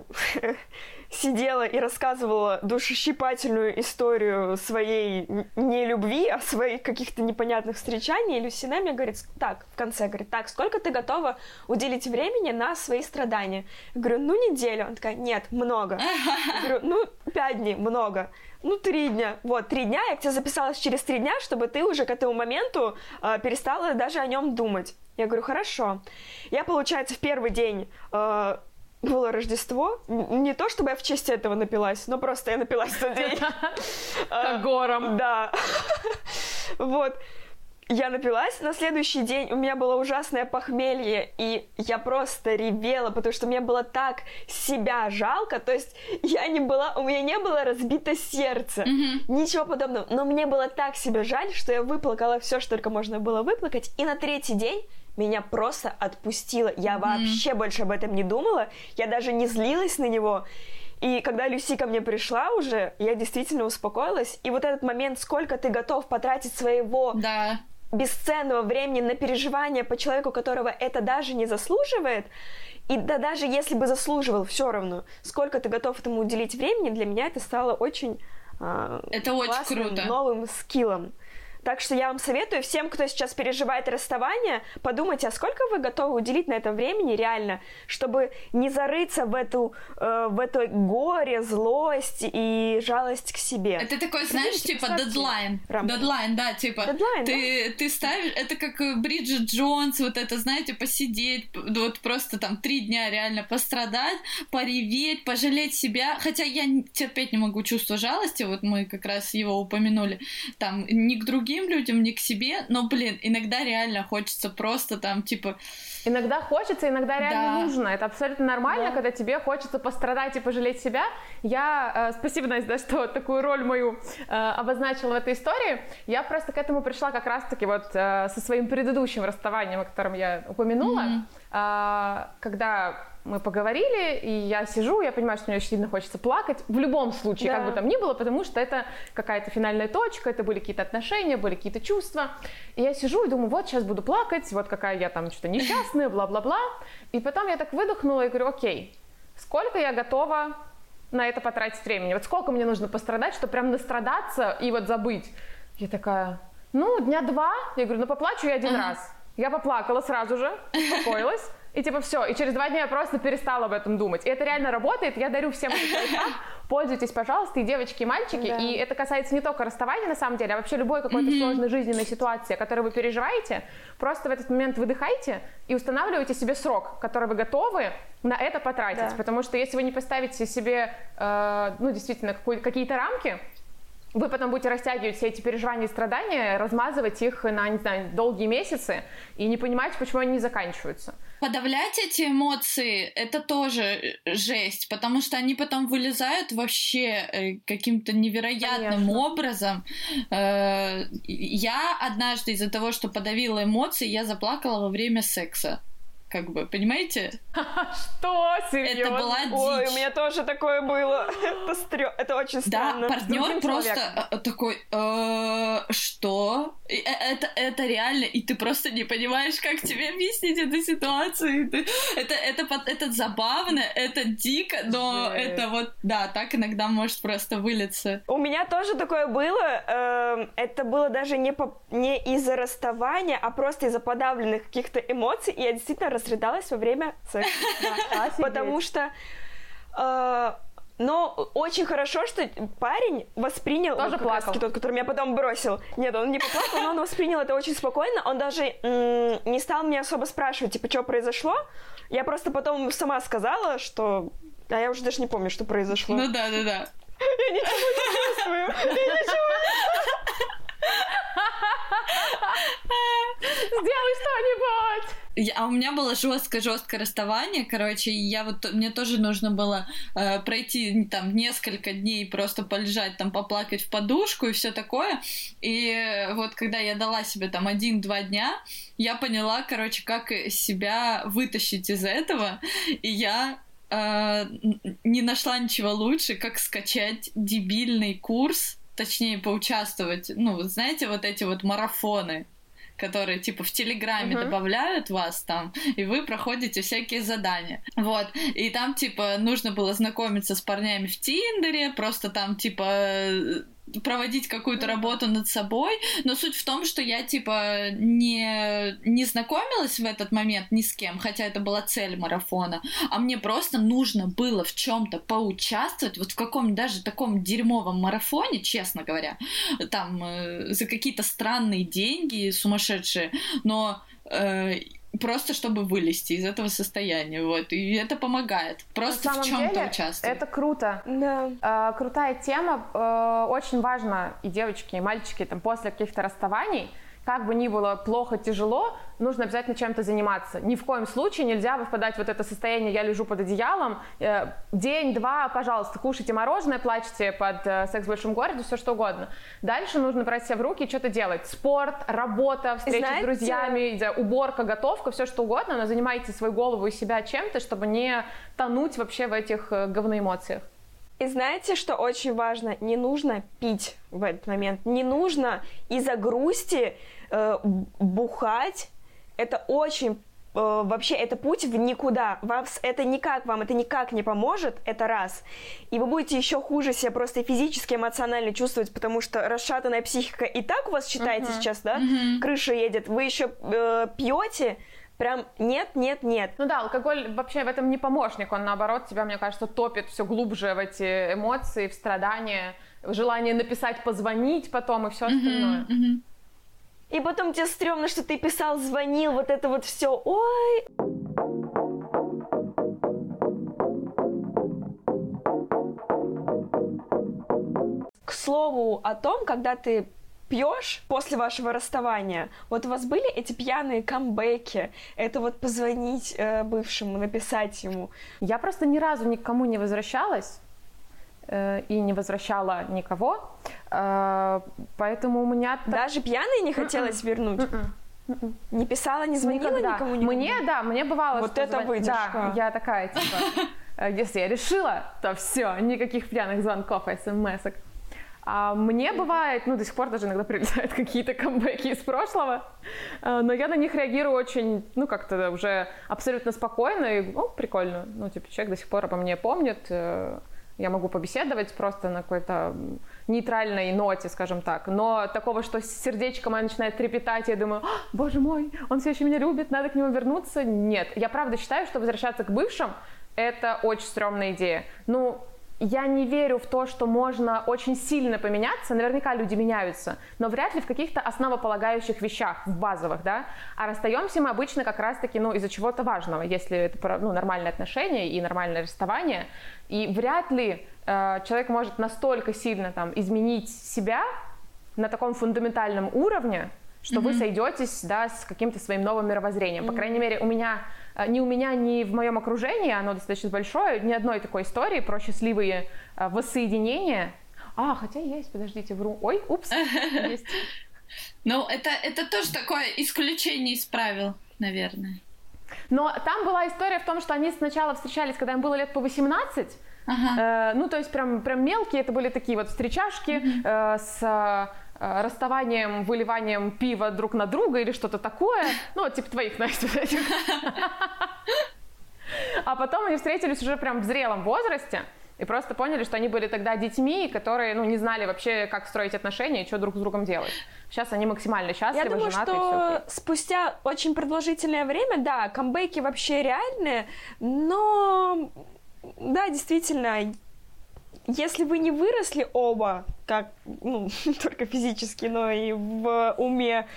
сидела и рассказывала душещипательную историю своей не любви, а своих каких-то непонятных встречаний. И Люсина мне говорит, так, в конце, говорит, так, сколько ты готова уделить времени на свои страдания? Я говорю, ну, неделю. Она такая, нет, много. Я говорю, ну, пять дней, много. Ну, три дня. Вот, три дня, я к тебе записалась через три дня, чтобы ты уже к этому моменту э, перестала даже о нем думать. Я говорю, хорошо. Я, получается, в первый день... Э, было Рождество. Не то, чтобы я в честь этого напилась, но просто я напилась в тот день. Гором. Да. Вот. Я напилась. На следующий день у меня было ужасное похмелье, и я просто ревела, потому что мне было так себя жалко. То есть я не была... У меня не было разбито сердце. Ничего подобного. Но мне было так себя жаль, что я выплакала все, что только можно было выплакать. И на третий день меня просто отпустило. Я mm-hmm. вообще больше об этом не думала. Я даже не злилась на него. И когда Люси ко мне пришла уже, я действительно успокоилась. И вот этот момент, сколько ты готов потратить своего да. бесценного времени на переживания по человеку, которого это даже не заслуживает. И да, даже если бы заслуживал, все равно, сколько ты готов этому уделить времени, для меня это стало очень, э, это классным, очень круто. Новым скиллом. Так что я вам советую всем, кто сейчас переживает расставание, подумайте, а сколько вы готовы уделить на это времени реально, чтобы не зарыться в эту, э, в это горе, злость и жалость к себе. Это такой, знаешь, Придите, типа дедлайн. Рамки. Дедлайн, да, типа. Дедлайн, ты, да? ты ставишь, это как Бриджит Джонс, вот это, знаете, посидеть, вот просто там три дня реально пострадать, пореветь, пожалеть себя. Хотя я терпеть не могу чувство жалости, вот мы как раз его упомянули, там, не к другим людям, не к себе, но, блин, иногда реально хочется просто там, типа... Иногда хочется, иногда реально да. нужно. Это абсолютно нормально, да. когда тебе хочется пострадать и пожалеть себя. Я... Э, спасибо, Настя, да, что такую роль мою э, обозначила в этой истории. Я просто к этому пришла как раз-таки вот э, со своим предыдущим расставанием, о котором я упомянула. Mm-hmm. Э, когда мы поговорили, и я сижу, я понимаю, что мне очень сильно хочется плакать. В любом случае, да. как бы там ни было, потому что это какая-то финальная точка, это были какие-то отношения, были какие-то чувства. И я сижу и думаю, вот сейчас буду плакать, вот какая я там что-то несчастная, бла-бла-бла. И потом я так выдохнула и говорю, окей, сколько я готова на это потратить времени? Вот сколько мне нужно пострадать, чтобы прям настрадаться и вот забыть? Я такая, ну, дня два. Я говорю, ну, поплачу я один ага. раз. Я поплакала сразу же, успокоилась. И типа все, и через два дня я просто перестала об этом думать. И это реально работает, я дарю всем этот лайфхак, пользуйтесь, пожалуйста, и девочки, и мальчики. Да. И это касается не только расставания на самом деле, а вообще любой какой-то mm-hmm. сложной жизненной ситуации, которую вы переживаете. Просто в этот момент выдыхайте и устанавливайте себе срок, который вы готовы на это потратить. Да. Потому что если вы не поставите себе, э, ну, действительно, какие-то рамки, вы потом будете растягивать все эти переживания и страдания, размазывать их на, не знаю, долгие месяцы и не понимать, почему они не заканчиваются. Подавлять эти эмоции — это тоже жесть, потому что они потом вылезают вообще каким-то невероятным Конечно. Образом. Я однажды из-за того, что подавила эмоции, я заплакала во время секса. Как бы, понимаете? Что? Серьезно? Это была дичь. Ой, у меня тоже такое было. Это, стрё... это очень странно. Да, партнер просто такой, что? Это, это реально, и ты просто не понимаешь, как тебе объяснить эту ситуацию. Это, это, это забавно, это дико, но Жесть. Это вот, да, так иногда может просто вылиться. У меня тоже такое было. Это было даже не, по... не из-за расставания, а просто из-за подавленных каких-то эмоций, и я действительно расставалась. Срыдалась во время секса, да, потому что, э, но очень хорошо, что парень воспринял, тоже вот, плакал. Тот, который меня потом бросил, нет, он не поплакал, но он воспринял это очень спокойно, он даже м- не стал меня особо спрашивать, типа, что произошло, я просто потом сама сказала, что, а я уже даже не помню, что произошло. Ну да, да, да. Я ничего не чувствую, я ничего Сделай что-нибудь! Я, а у меня было жесткое-жесткое расставание, короче, я вот, мне тоже нужно было э, пройти там несколько дней, просто полежать, там, поплакать в подушку и все такое, и вот когда я дала себе там один-два дня, я поняла, короче, как себя вытащить из этого, и я... Э, не нашла ничего лучше, как скачать дебильный курс, точнее, поучаствовать, ну, знаете, вот эти вот марафоны, которые, типа, в Телеграме uh-huh. добавляют вас там, и вы проходите всякие задания. Вот. И там, типа, нужно было знакомиться с парнями в Тиндере, просто там, типа... проводить какую-то работу над собой, но суть в том, что я, типа, не, не знакомилась в этот момент ни с кем, хотя это была цель марафона, а мне просто нужно было в чем-то поучаствовать, вот в каком даже таком дерьмовом марафоне, честно говоря, там, э, за какие-то странные деньги сумасшедшие, но... Э, Просто чтобы вылезти из этого состояния, вот, и это помогает. Просто в чем-то участвовать. Это круто. Да. Э, крутая тема. Э, очень важно, и девочки, и мальчики, там, после каких-то расставаний, как бы ни было плохо, тяжело, нужно обязательно чем-то заниматься. Ни в коем случае нельзя выпадать в вот это состояние «я лежу под одеялом». День-два, пожалуйста, кушайте мороженое, плачьте под «Секс в большом городе», все что угодно. Дальше нужно брать себя в руки и что-то делать. Спорт, работа, встречи Знаете? С друзьями, уборка, готовка, все что угодно, но занимайте свою голову и себя чем-то, чтобы не тонуть вообще в этих говноэмоциях. И знаете, что очень важно? Не нужно пить в этот момент. Не нужно из-за грусти э, бухать. Это очень... Э, вообще, это путь в никуда. Вас, это никак вам, это никак не поможет. Это раз. И вы будете еще хуже себя просто физически, эмоционально чувствовать, потому что расшатанная психика и так у вас, считаете, uh-huh. сейчас, да? Uh-huh. Крыша едет. Вы еще э, пьете... Прям нет, нет, нет. Ну да, алкоголь вообще в этом не помощник, он наоборот тебя, мне кажется, топит все глубже в эти эмоции, в страдания, в желание написать, позвонить потом и все остальное. Mm-hmm, mm-hmm. И потом тебе стрёмно, что ты писал, звонил, вот это вот все. Ой... К слову о том, когда ты... пьешь после вашего расставания, вот у вас были эти пьяные камбэки, это вот позвонить э, бывшему, написать ему? Я просто ни разу никому не возвращалась э, и не возвращала никого, э, поэтому у меня... Даже пьяной не хотелось Mm-mm. вернуть? Mm-mm. Mm-mm. Не писала, не звонила Никогда. Никому? Никому? Мне, да, мне бывало, вот что... Вот это звон... выдержка. Да, я такая, типа, если я решила, то все, никаких пьяных звонков, смс-ок. А мне бывает, ну, до сих пор даже иногда прилетают какие-то камбэки из прошлого, но я на них реагирую очень, ну, как-то уже абсолютно спокойно и, ну, прикольно, ну, типа, человек до сих пор обо мне помнит, я могу побеседовать просто на какой-то нейтральной ноте, скажем так, но такого, что сердечко мое начинает трепетать, я думаю, боже мой, он все еще меня любит, надо к нему вернуться, нет. Я правда считаю, что возвращаться к бывшим – это очень стрёмная идея. Ну, я не верю в то, что можно очень сильно поменяться, наверняка люди меняются, но вряд ли в каких-то основополагающих вещах, в базовых, да, а расстаемся мы обычно как раз-таки, ну, из-за чего-то важного, если это, ну, нормальные отношения и нормальное расставание, и вряд ли э, человек может настолько сильно, там, изменить себя на таком фундаментальном уровне, что mm-hmm. вы сойдетесь, да, с каким-то своим новым мировоззрением, mm-hmm. по крайней мере, у меня... Ни у меня, ни в моем окружении, оно достаточно большое, ни одной такой истории про счастливые воссоединения. А, хотя есть, подождите, вру. Ой, упс, есть. Ну, это, это тоже такое исключение из правил, наверное. Но там была история в том, что они сначала встречались, когда им было лет по восемнадцать, ага. э, ну, то есть прям, прям мелкие, это были такие вот встречашки mm-hmm. э, с... расставанием, выливанием пива друг на друга или что-то такое. Ну, типа твоих, Настя. А потом они встретились уже прям в зрелом возрасте и просто поняли, что они были тогда детьми, которые, ну, не знали вообще, как строить отношения и что друг с другом делать. Сейчас они максимально счастливы, женаты. Я думаю, что спустя очень продолжительное время, да, камбэки вообще реальные, но, да, действительно... Если вы не выросли оба, как, ну, не только физически, но и в уме,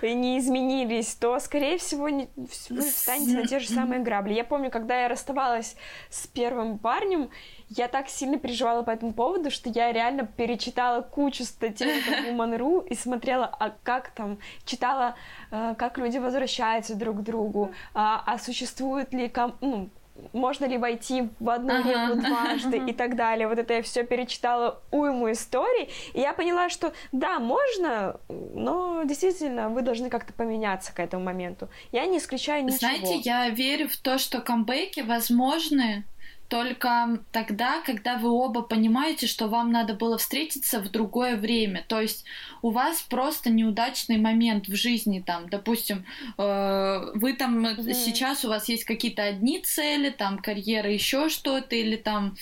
и не изменились, то, скорее всего, не, вы встанете на те же самые грабли. Я помню, когда я расставалась с первым парнем, я так сильно переживала по этому поводу, что я реально перечитала кучу статей на Woman.ru и смотрела, а как там, читала, как люди возвращаются друг к другу, а, а существует ли... Ком- ну, можно ли войти в одну реку дважды и так далее. Вот это я все перечитала уйму историй, и я поняла, что да, можно, но действительно вы должны как-то поменяться к этому моменту. Я не исключаю ничего. Знаете, я верю в то, что камбэки возможны только тогда, когда вы оба понимаете, что вам надо было встретиться в другое время. То есть у вас просто неудачный момент в жизни, там, допустим, э, вы там mm-hmm. сейчас у вас есть какие-то одни цели, там, карьера, еще что-то, или там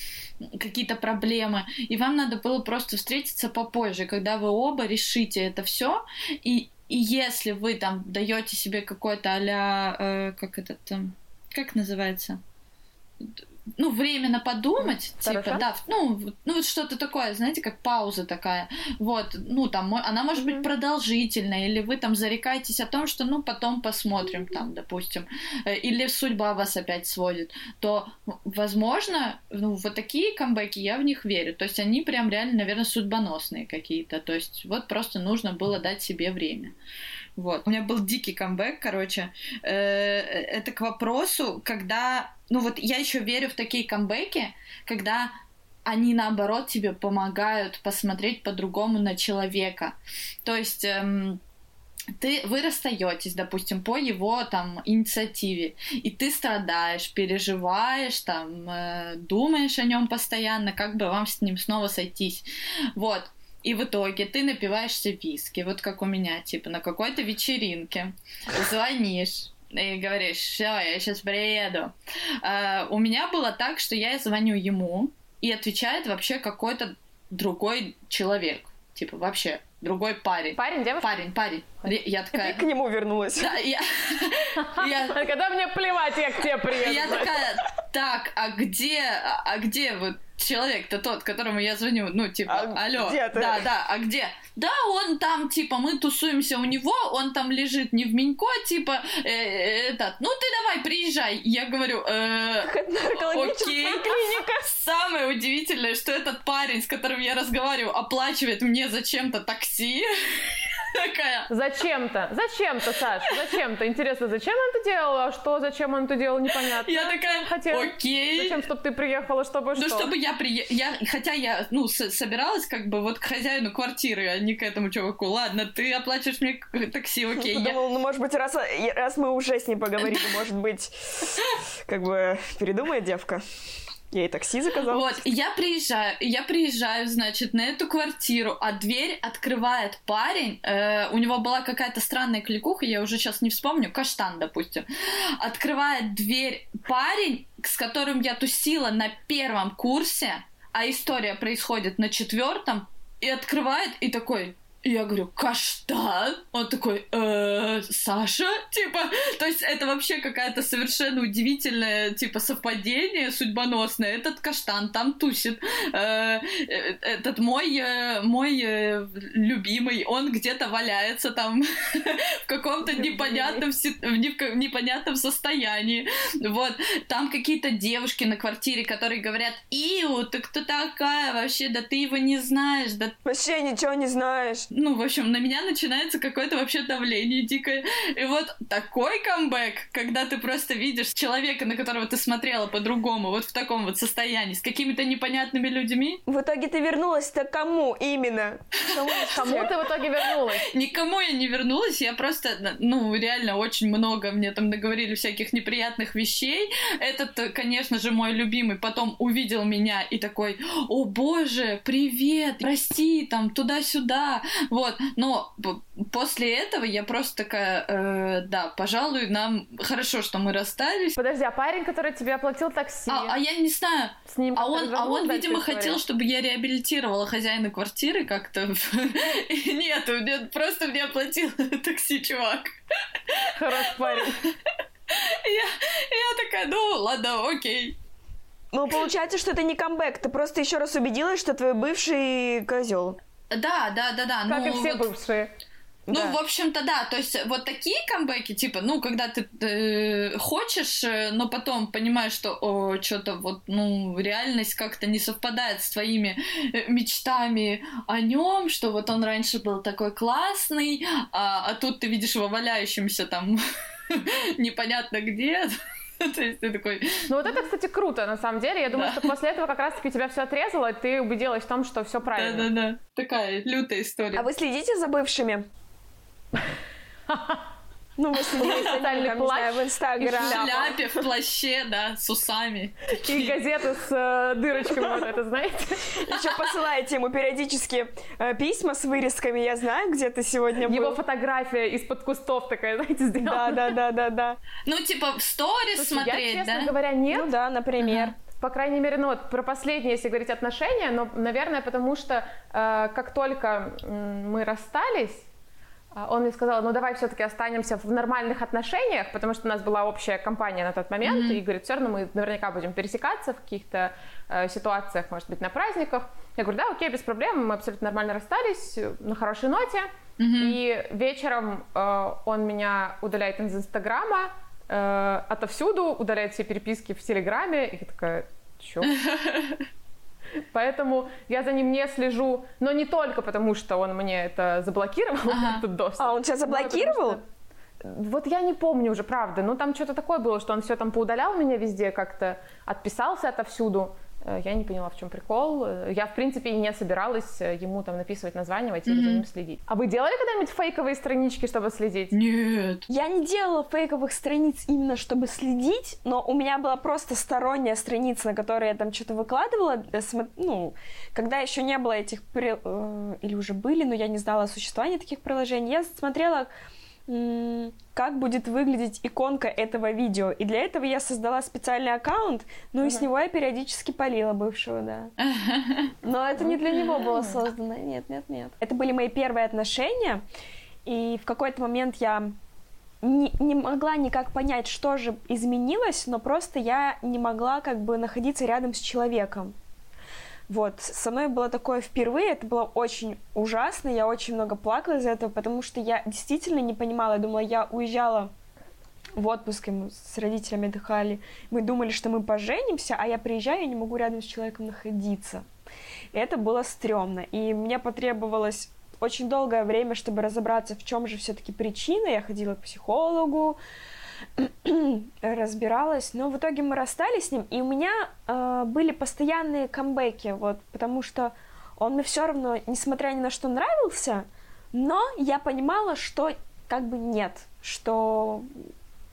какие-то проблемы, и вам надо было просто встретиться попозже, когда вы оба решите это все, и, и если вы там даете себе какой-то а-ля, э, как это там, как называется? Ну, временно подумать, Хорошо. Типа, да, ну, ну, вот что-то такое, знаете, как пауза такая, вот, ну, там, она может mm-hmm. быть продолжительной, или вы там зарекаетесь о том, что, ну, потом посмотрим, mm-hmm. там, допустим, или судьба вас опять сводит, то, возможно, ну, вот такие камбэки, я в них верю, то есть они прям реально, наверное, судьбоносные какие-то, то есть вот просто нужно было дать себе время. Вот. У меня был дикий камбэк, короче. Это к вопросу, когда... Ну вот я еще верю в такие камбэки, когда они, наоборот, тебе помогают посмотреть по-другому на человека. То есть... Эм... Ты, вы расстаетесь, допустим, по его там инициативе, и ты страдаешь, переживаешь, там, э, думаешь о нем постоянно, как бы вам с ним снова сойтись. Вот. И в итоге ты напиваешься виски, вот как у меня, типа, на какой-то вечеринке. Звонишь и говоришь, все, я сейчас приеду. А, у меня было так, что я звоню ему, и отвечает вообще какой-то другой человек. Типа, вообще, другой парень. Парень, девушка? Парень, парень. Я такая... Ты к нему вернулась. Да, я... Когда мне плевать, я к тебе приеду. Я такая, так, а где, а где вот... Человек-то тот, которому я звоню, ну, типа, а алло, да, да, а где? Да, он там, типа, мы тусуемся у него, он там лежит не в Минько, типа, этот, ну, ты давай, приезжай. Я говорю, окей. Самое удивительное, что этот парень, с которым я разговариваю, оплачивает мне зачем-то такси. Такая. Зачем-то, зачем-то, Саш, зачем-то. Интересно, зачем он это делал, а что, зачем он это делал, непонятно. Я такая, хотела, окей. Зачем, чтобы ты приехала, чтобы ну, что? Ну, чтобы я приехала, хотя я, ну, с- собиралась как бы вот к хозяину квартиры, а не к этому чуваку. Ладно, ты оплачиваешь мне такси, окей. Ну, я думала, ну, может быть, раз, раз мы уже с ней поговорили, может быть, как бы передумает девка. Я и такси заказала. Вот, я приезжаю, я приезжаю, значит, на эту квартиру, а дверь открывает парень, э, у него была какая-то странная кликуха, я уже сейчас не вспомню, Каштан, допустим, открывает дверь парень, с которым я тусила на первом курсе, а история происходит на четвертом, И открывает, и такой... Я говорю, каштан? Он такой, э, Саша? Типа, то есть это вообще какая-то совершенно удивительная, типа, совпадение судьбоносное. Этот каштан там тусит. Э, этот мой, мой любимый, он где-то валяется там в каком-то непонятном, в непонятном состоянии. Вот. Там какие-то девушки на квартире, которые говорят, иу, ты кто такая вообще? Да ты его не знаешь. Да... Вообще ничего не знаешь. Ну, в общем, на меня начинается какое-то вообще давление дикое. И вот такой камбэк, когда ты просто видишь человека, на которого ты смотрела по-другому, вот в таком вот состоянии, с какими-то непонятными людьми. В итоге ты вернулась-то кому именно? Кому ты в итоге вернулась? Никому я не вернулась, я просто, ну, реально очень много мне там наговорили всяких неприятных вещей. Этот, конечно же, мой любимый потом увидел меня и такой, о боже, привет, прости, там, туда-сюда. Вот, но после этого я просто такая, э, да, пожалуй, нам хорошо, что мы расстались. Подожди, а парень, который тебе оплатил такси? А, а я не знаю. С ним а он, а он видимо, хотел, чтобы я реабилитировала хозяина квартиры как-то. Нет, просто мне оплатил такси, чувак. Хороший парень. Я такая, ну ладно, окей. Ну, получается, что это не камбэк, ты просто еще раз убедилась, что твой бывший козел. Да, да, да, да. Как ну, и все вот... бывшие. Ну, да. В общем-то, да, то есть вот такие камбэки, типа, ну, когда ты э, хочешь, но потом понимаешь, что о, что-то вот, ну, реальность как-то не совпадает с твоими мечтами о нем, что вот он раньше был такой классный, а, а тут ты видишь его валяющимся там непонятно где. То есть ты такой... Ну вот это, кстати, круто, на самом деле. Я думаю, да. что после этого как раз-таки тебя все отрезало, и ты убедилась в том, что все правильно. Да-да-да. Такая лютая история. А вы следите за бывшими? Ну, вы следите за ними, не знаю, в Инстаграм. В шляпе, в плаще, да, с усами. И газеты с дырочками, вот это, знаете? Еще посылаете ему периодически письма с вырезками. Я знаю, где ты сегодня был. Его фотография из-под кустов такая, знаете, сделана. Да-да-да-да. Ну, типа, в сторис смотреть, да? Я, честно говоря, нет. Ну да, например. По крайней мере, ну вот про последние, если говорить отношения, но, наверное, потому что как только мы расстались... Он мне сказал, ну давай все-таки останемся в нормальных отношениях, потому что у нас была общая компания на тот момент, mm-hmm. и говорит, все равно мы наверняка будем пересекаться в каких-то э, ситуациях, может быть, на праздниках. Я говорю, да, окей, без проблем, мы абсолютно нормально расстались, на хорошей ноте. Mm-hmm. И вечером э, он меня удаляет из Инстаграма, э, отовсюду, удаляет все переписки в Телеграме. И я такая, чё? Поэтому я за ним не слежу, но не только потому, что он мне это заблокировал, ага. этот доступ. А он тебя заблокировал? Потому, что... Вот я не помню уже, правда, но там что-то такое было, что он все там поудалял меня везде, как-то отписался отовсюду. Я не поняла, в чем прикол. Я, в принципе, и не собиралась ему там написывать, названивать или mm-hmm. за ним следить. А вы делали когда-нибудь фейковые странички, чтобы следить? Нет. Я не делала фейковых страниц именно, чтобы следить, но у меня была просто сторонняя страница, на которой я там что-то выкладывала. Ну, когда еще не было этих... Или уже были, но я не знала о существовании таких приложений. Я смотрела... как будет выглядеть иконка этого видео. И для этого я создала специальный аккаунт, ну uh-huh. и с него я периодически палила бывшего, да. Но это не для него было создано. Нет, нет, нет. Это были мои первые отношения, и в какой-то момент я не, не могла никак понять, что же изменилось, но просто я не могла как бы находиться рядом с человеком. Вот, со мной было такое впервые, это было очень ужасно, я очень много плакала из-за этого, потому что я действительно не понимала, я думала, я уезжала в отпуск, и мы с родителями отдыхали, мы думали, что мы поженимся, а я приезжаю, я не могу рядом с человеком находиться. И это было стрёмно, и мне потребовалось очень долгое время, чтобы разобраться, в чем же все-таки причина, я ходила к психологу, разбиралась, но в итоге мы расстались с ним, и у меня э, были постоянные камбэки, вот, потому что он мне все равно, несмотря ни на что, нравился, но я понимала, что как бы нет, что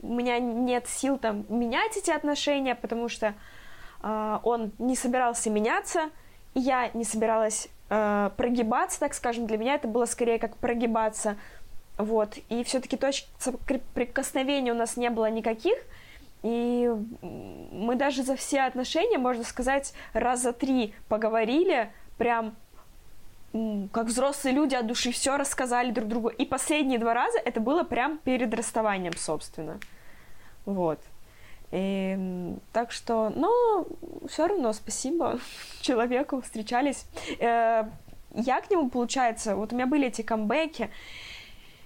у меня нет сил там менять эти отношения, потому что э, он не собирался меняться, и я не собиралась э, прогибаться, так скажем, для меня это было скорее как прогибаться. Вот, и все-таки точек соприкосновения у нас не было никаких, и мы даже за все отношения, можно сказать, раза три поговорили, прям как взрослые люди от души все рассказали друг другу. И последние два раза это было прям перед расставанием, собственно. Вот. И, так что, но все равно спасибо человеку, встречались. Я к нему, получается, вот у меня были эти камбэки.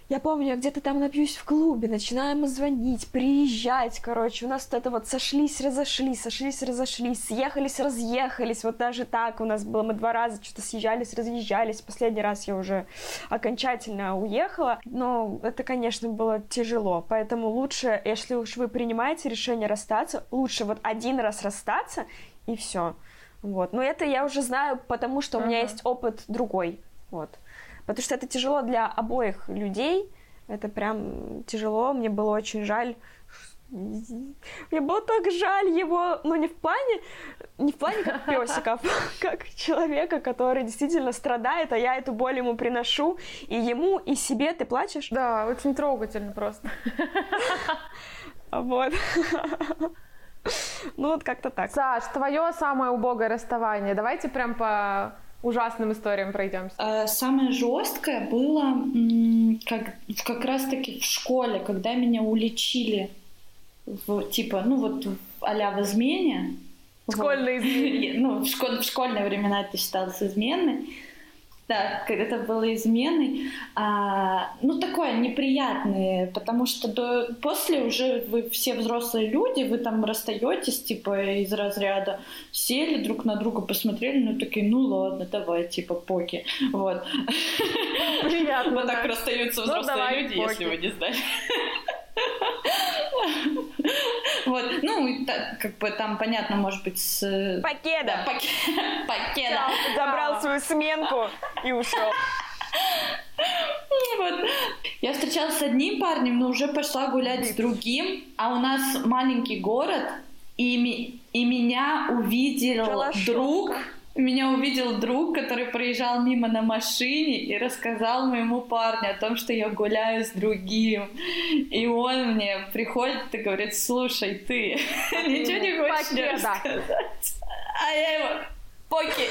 Я помню, я где-то там напьюсь в клубе, начинаем звонить, приезжать, короче, у нас вот это вот сошлись, разошлись, сошлись, разошлись, съехались, разъехались, вот даже так у нас было, мы два раза что-то съезжались, разъезжались, последний раз я уже окончательно уехала, но это, конечно, было тяжело, поэтому лучше, если уж вы принимаете решение расстаться, лучше вот один раз расстаться и все, вот, но это я уже знаю, потому что у меня есть опыт другой, вот. Потому что это тяжело для обоих людей, это прям тяжело, мне было очень жаль, мне было так жаль его, ну не в плане, не в плане как пёсика, как человека, который действительно страдает, а я эту боль ему приношу, и ему, и себе. Ты плачешь? Да, очень трогательно просто. Вот. Ну вот как-то так. Саш, твое самое убогое расставание, давайте прям по... ужасным историям пройдемся. Самое жесткое было как, как раз-таки в школе, когда меня уличили в, типа, ну вот а-ля в измене. Школьные вот. Измены. Ну, в, школь, в школьные времена это считалось изменой. Да, это было изменой. А, ну, такое неприятное, потому что до, после уже вы все взрослые люди, вы там расстаетесь, типа, из разряда сели друг на друга, посмотрели, ну, такие, ну, ладно, давай, типа, поки. Вот. Приятно. Вот так расстаются взрослые люди, если вы не знали. Вот, ну, как бы там, понятно, может быть, с... Покеда! Покеда! Забрал свою сменку и ушел. Вот. Я встречалась с одним парнем, но уже пошла гулять с другим, а у нас маленький город, и, ми... и меня увидел Шалашок. друг... Меня увидел друг, который проезжал мимо на машине и рассказал моему парню о том, что я гуляю с другим. И он мне приходит и говорит, слушай, ты ничего не хочешь мне рассказать? А я его, поки.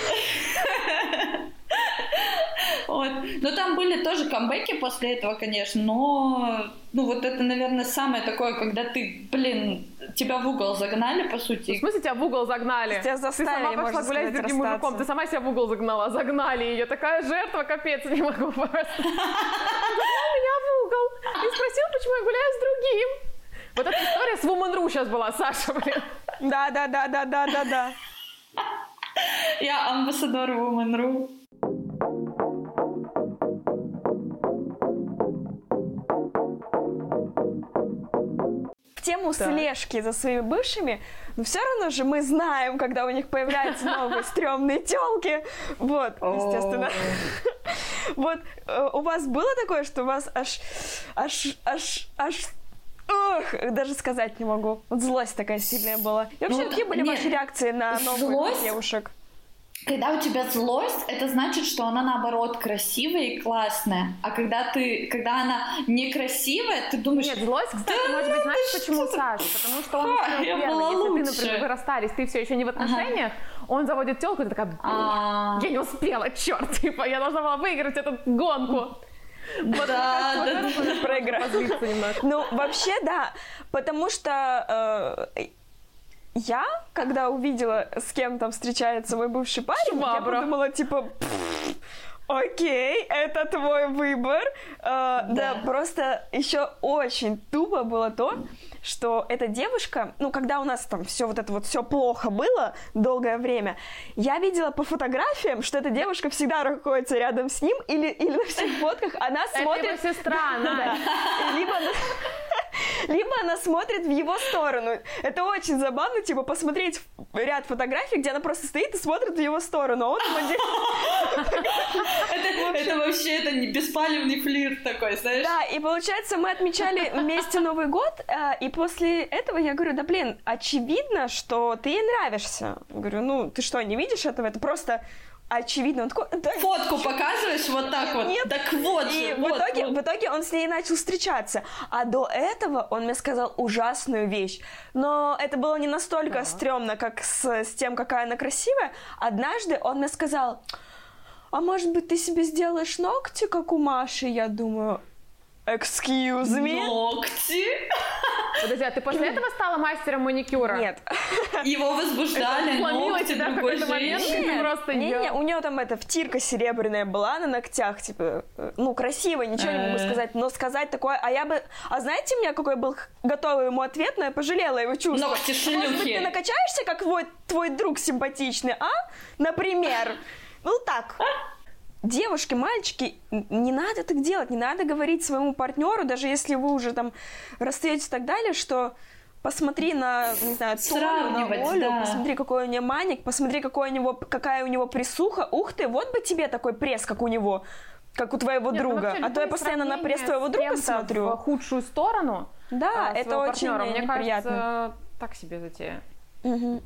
Вот. Но там были тоже камбэки после этого, конечно, но ну, вот это, наверное, самое такое, когда ты, блин, тебя в угол загнали, по сути. В смысле тебя в угол загнали? Тебя заставили, ты сама пошла гулять с другим мужиком, ты сама себя в угол загнала, загнали ее. Такая жертва, капец, не могу просто. Загнал меня в угол и спросил, почему я гуляю с другим. Вот эта история с Woman.ru сейчас была, Саша, блин. Да-да-да-да-да-да-да. Я амбассадор Woman.ru. В тему да. слежки за своими бывшими, но все равно же мы знаем, когда у них появляются новые стрёмные тёлки. Вот, естественно. Вот, у вас было такое, что у вас аж, аж, аж, аж... Ох, даже сказать не могу. Вот злость такая сильная была. И вообще, ну, какие были нет, ваши реакции на новых девушек? Когда у тебя злость, это значит, что она, наоборот, красивая и классная. А когда ты, когда она некрасивая, ты думаешь... Нет, злость, кстати, да, может быть, знаешь, почему, Саша? Потому что он а, я была Если лучше. ты, например, вы расстались, ты все еще не в отношениях, ага. он заводит тёлку, и ты такая, я не успела, чёрт, типа, я должна была выиграть эту гонку. Вот, да, да, да. Проиграть. Ну, вообще, да, потому что э, я, когда увидела, с кем там встречается мой бывший парень, Швабра. я подумала, типа, окей, это твой выбор. Э, да. да, просто еще очень тупо было то, что эта девушка, ну, когда у нас там все вот это вот, все плохо было долгое время, я видела по фотографиям, что эта девушка всегда находится рядом с ним, или, или на всех фотках она смотрит... Это его сестра, да. Либо она смотрит в его сторону. Это очень забавно, типа, посмотреть ряд фотографий, где она просто стоит и смотрит в его сторону, а он его... Это вообще, это беспалевный флирт такой, знаешь? Да, и получается, мы отмечали вместе Новый год, и после этого я говорю, да, блин, очевидно, что ты ей нравишься. Я говорю, ну, ты что, не видишь этого? Это просто... Очевидно, он такой... Да, фотку чё? показываешь вот так вот? Нет. Так вот же. И вот, в, итоге, вот. в итоге он с ней начал встречаться. А до этого он мне сказал ужасную вещь. Но это было не настолько да. стрёмно, как с, с тем, какая она красивая. Однажды он мне сказал... а может быть, ты себе сделаешь ногти, как у Маши? Я думаю, excuse me? Ногти? Подожди, а ты после этого стала мастером маникюра? Нет. Его возбуждали ногти другой женщины? Нет, просто не, не, у нее там эта втирка серебряная была на ногтях, типа, ну, красиво, ничего не могу сказать, но сказать такое, а я бы, а знаете, у меня какой был готовый ему ответ, но я пожалела его чувства. Ногти шлюхи. Может быть, ты накачаешься, как твой, твой друг симпатичный, а? Например. Ну, так. Девушки, мальчики, не надо так делать, не надо говорить своему партнеру, даже если вы уже там расстаетесь и так далее, что посмотри на, не знаю, Толю, на Олю, да. Посмотри, какой у нее маник, посмотри, какой у него, какая у него прессуха, ух ты, вот бы тебе такой пресс, как у него, как у твоего Нет, друга, ну, а то я постоянно на пресс твоего друга смотрю. В худшую сторону. Да, а, это очень неприятно. Мне кажется, так себе затея. Угу.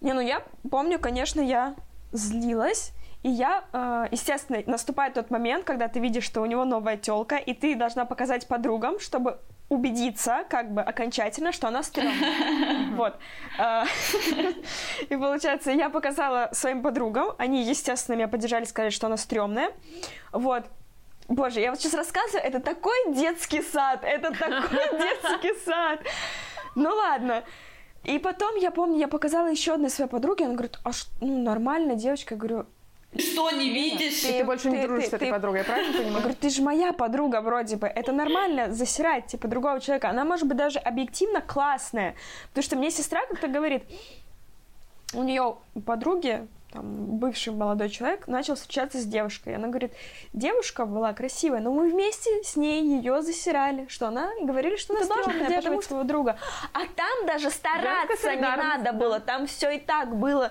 Не, ну я помню, конечно, я злилась. И я, естественно, наступает тот момент, когда ты видишь, что у него новая тёлка, и ты должна показать подругам, чтобы убедиться, как бы, окончательно, что она стрёмная. Вот. И, получается, я показала своим подругам, они, естественно, меня поддержали, сказали, что она стрёмная. Вот. Боже, я вот сейчас рассказываю, это такой детский сад, это такой детский сад. Ну, ладно. И потом, я помню, я показала ещё одной своей подруге, она говорит, а что, ну, нормально, девочка, я говорю... Что не видишь? Ты, ты больше ты, не дружишь ты, с этой ты... подругой, я правильно понимаю? Я говорю, ты же моя подруга вроде бы. Это нормально засирать, типа, другого человека. Она может быть даже объективно классная. Потому что мне сестра как-то говорит, у нее у подруги, там, бывший молодой человек, начал встречаться с девушкой. Она говорит, девушка была красивая, но мы вместе с ней ее засирали, что она говорили, что она стрёмная, потому что своего друга. А там даже стараться не надо было, там все и так было.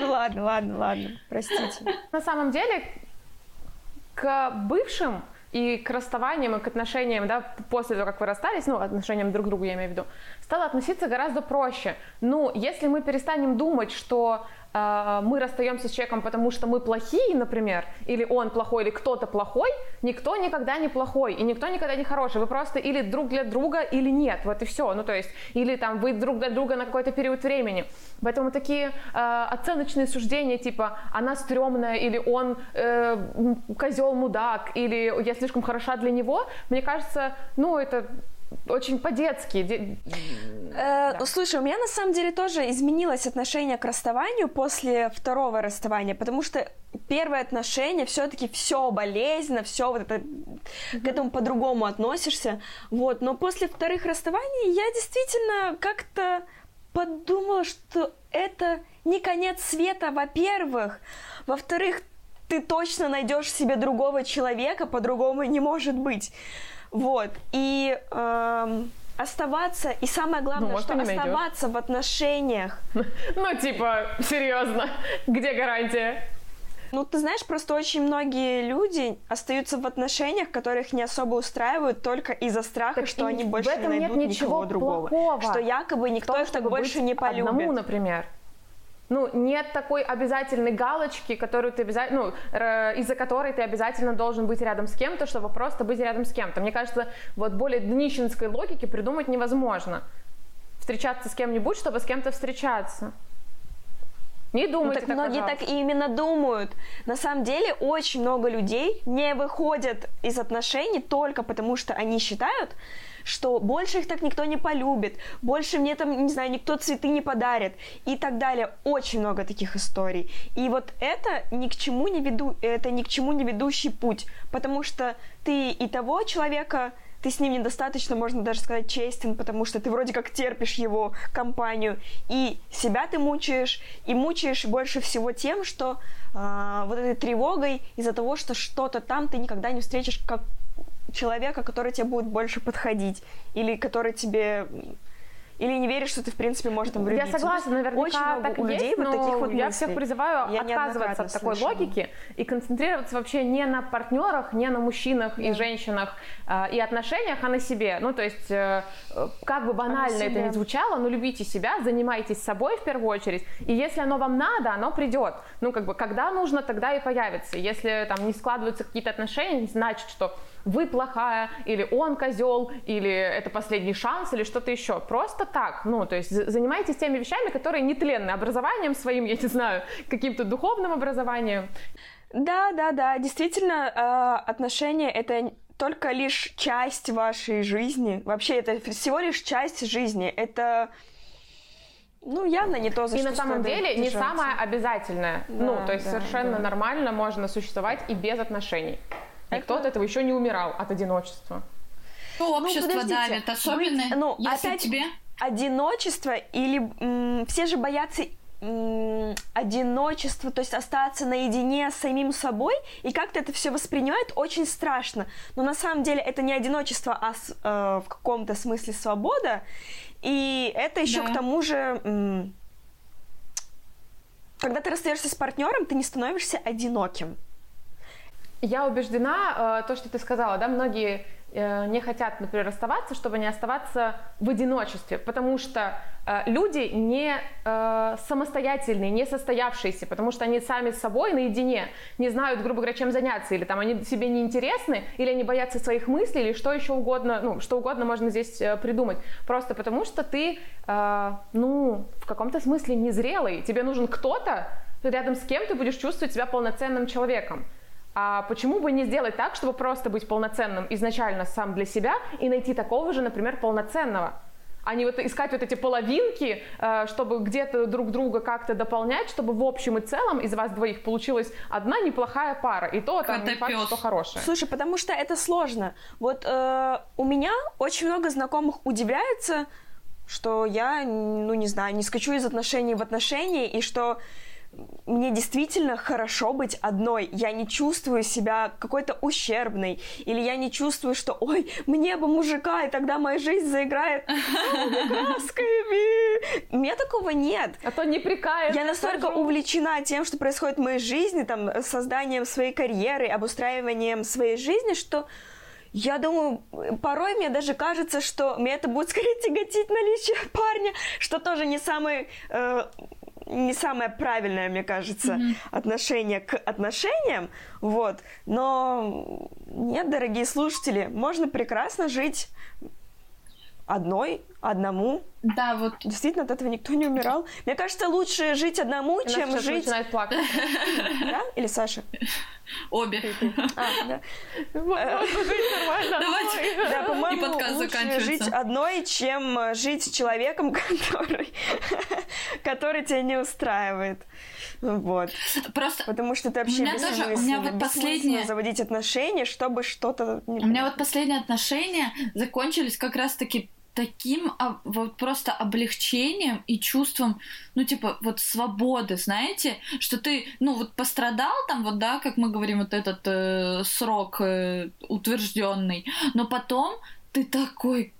Ну ладно, ладно, ладно, простите. На самом деле, к бывшим и к расставаниям, и к отношениям, да, после того, как вы расстались, ну, отношениям друг к другу, я имею в виду, стало относиться гораздо проще. Ну, если мы перестанем думать, что э, мы расстаемся с человеком, потому что мы плохие, например, или он плохой, или кто-то плохой, никто никогда не плохой, и никто никогда не хороший. Вы просто или друг для друга, или нет, вот и все. Ну, то есть, или там вы друг для друга на какой-то период времени. Поэтому такие э, оценочные суждения, типа, она стрёмная, или он э, козёл-мудак, или я слишком хороша для него, мне кажется, ну, это очень по-детски. Де... Э, да. Слушай, у меня на самом деле тоже изменилось отношение к расставанию после второго расставания, потому что первое отношение все-таки все болезненно, все вот это, mm-hmm. к этому по-другому относишься, вот, но после вторых расставаний я действительно как-то подумала, что это не конец света, во-первых, во-вторых, ты точно найдешь себе другого человека, по-другому не может быть. Вот, и эм, оставаться, и самое главное, ну, может, что оставаться в отношениях. Ну, типа, серьезно, где гарантия? Ну, ты знаешь, просто очень многие люди остаются в отношениях, которых не особо устраивают, только из-за страха, так что они больше не найдут никого другого. Плохого. Что якобы никто их так больше не полюбит. Одному, например. Ну, нет такой обязательной галочки, которую ты обязательно, ну, из-за которой ты обязательно должен быть рядом с кем-то, чтобы просто быть рядом с кем-то. Мне кажется, вот более днищенской логики придумать невозможно. Встречаться с кем-нибудь, чтобы с кем-то встречаться. Не думайте, ну, так, так многие пожалуйста. Так и именно думают. На самом деле очень много людей не выходят из отношений только потому, что они считают, что больше их так никто не полюбит, больше мне там, не знаю, никто цветы не подарит и так далее. Очень много таких историй. И вот это ни к чему не веду, это ни к чему не ведущий путь, потому что ты и того человека, ты с ним недостаточно, можно даже сказать, честен, потому что ты вроде как терпишь его компанию, и себя ты мучаешь, и мучаешь больше всего тем, что э, вот этой тревогой из-за того, что что-то там ты никогда не встретишь, как человека, который тебе будет больше подходить, или который тебе... Или не веришь, что ты, в принципе, можешь там влюбиться. Я согласна, наверняка очень так много у людей есть, вот таких вот я мыслей. Всех призываю я отказываться от такой слышала. Логики и концентрироваться вообще не на партнерах, не на мужчинах и женщинах и отношениях, а на себе. Ну, то есть, как бы банально а это ни звучало, но любите себя, занимайтесь собой в первую очередь, и если оно вам надо, оно придет. Ну, как бы, когда нужно, тогда и появится. Если там не складываются какие-то отношения, значит, что вы плохая, или он козел, или это последний шанс, или что-то еще. Просто так, ну, то есть занимайтесь теми вещами, которые нетленны образованием своим, я не знаю, каким-то духовным образованием. Да, да, да, действительно, отношения — это только лишь часть вашей жизни, вообще это всего лишь часть жизни, это... Ну, явно не то, за и что. И на самом деле не самое обязательное. Да, ну, то есть да, совершенно да. нормально можно существовать и без отношений. Это... Никто от этого еще не умирал, от одиночества. Ну, общество ну, давит, особенно быть, ну, если опять тебе... Одиночество или... М- все же боятся м- одиночества, то есть остаться наедине с самим собой, и как-то это все воспринимают очень страшно. Но на самом деле это не одиночество, а с, э, в каком-то смысле свобода. И это еще да. к тому же, когда ты расстаешься с партнером, ты не становишься одиноким. Я убеждена, то, что ты сказала, да, многие не хотят, например, расставаться, чтобы не оставаться в одиночестве, потому что люди не самостоятельные, не состоявшиеся, потому что они сами с собой наедине не знают, грубо говоря, чем заняться, или там они себе не интересны, или они боятся своих мыслей, или что еще угодно, ну, что угодно можно здесь придумать, просто потому что ты, ну, в каком-то смысле незрелый, тебе нужен кто-то, рядом с кем ты будешь чувствовать себя полноценным человеком. А почему бы не сделать так, чтобы просто быть полноценным изначально сам для себя и найти такого же, например, полноценного? А не вот искать вот эти половинки, чтобы где-то друг друга как-то дополнять, чтобы в общем и целом из вас двоих получилась одна неплохая пара. И то там не факт, что хорошее. Слушай, потому что это сложно. Вот э, у меня очень много знакомых удивляются, что я, ну не знаю, не скачу из отношений в отношения, и что... Мне действительно хорошо быть одной. Я не чувствую себя какой-то ущербной. Или я не чувствую, что ой, мне бы мужика, и тогда моя жизнь заиграет красками. У меня такого нет. А то не прикаешь. Я настолько увлечена тем, что происходит в моей жизни, там, созданием своей карьеры, обустраиванием своей жизни, что я думаю, порой мне даже кажется, что мне это будет скорее тяготить наличие парня, что тоже не самый... Э- не самое правильное, мне кажется, mm-hmm. отношение к отношениям, вот, но нет, дорогие слушатели, можно прекрасно жить одной, одному. Да, вот. Действительно, от этого никто не умирал. Мне кажется, лучше жить одному, и чем жить... начинает плакать. Да? Или Саша? Обе. А, да. Давайте. Да, по-моему, лучше жить одной, чем жить с человеком, который... который тебя не устраивает. Вот. Просто... Потому что ты вообще бессмысленно заводить отношения, чтобы что-то... У меня вот последние отношения закончились как раз-таки таким вот просто облегчением и чувством, ну, типа, вот свободы, знаете, что ты, ну, вот пострадал там, вот, да, как мы говорим, вот этот э, срок э, утвержденный, но потом ты такой,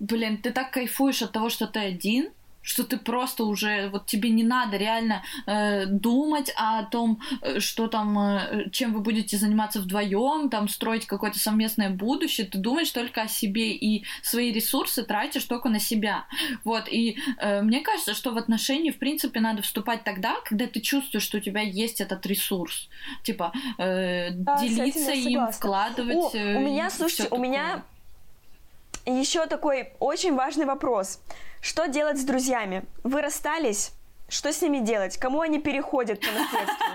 блин, ты так кайфуешь от того, что ты один, что ты просто уже, вот тебе не надо реально э, думать о том, что там, э, чем вы будете заниматься вдвоем, там, строить какое-то совместное будущее, ты думаешь только о себе и свои ресурсы тратишь только на себя. Вот, и э, мне кажется, что в отношении, в принципе, надо вступать тогда, когда ты чувствуешь, что у тебя есть этот ресурс. Типа, э, да, делиться им, вкладывать. О, у меня, слушайте, у меня еще такой очень важный вопрос. Что делать с друзьями? Вы расстались? Что с ними делать? Кому они переходят по наследству?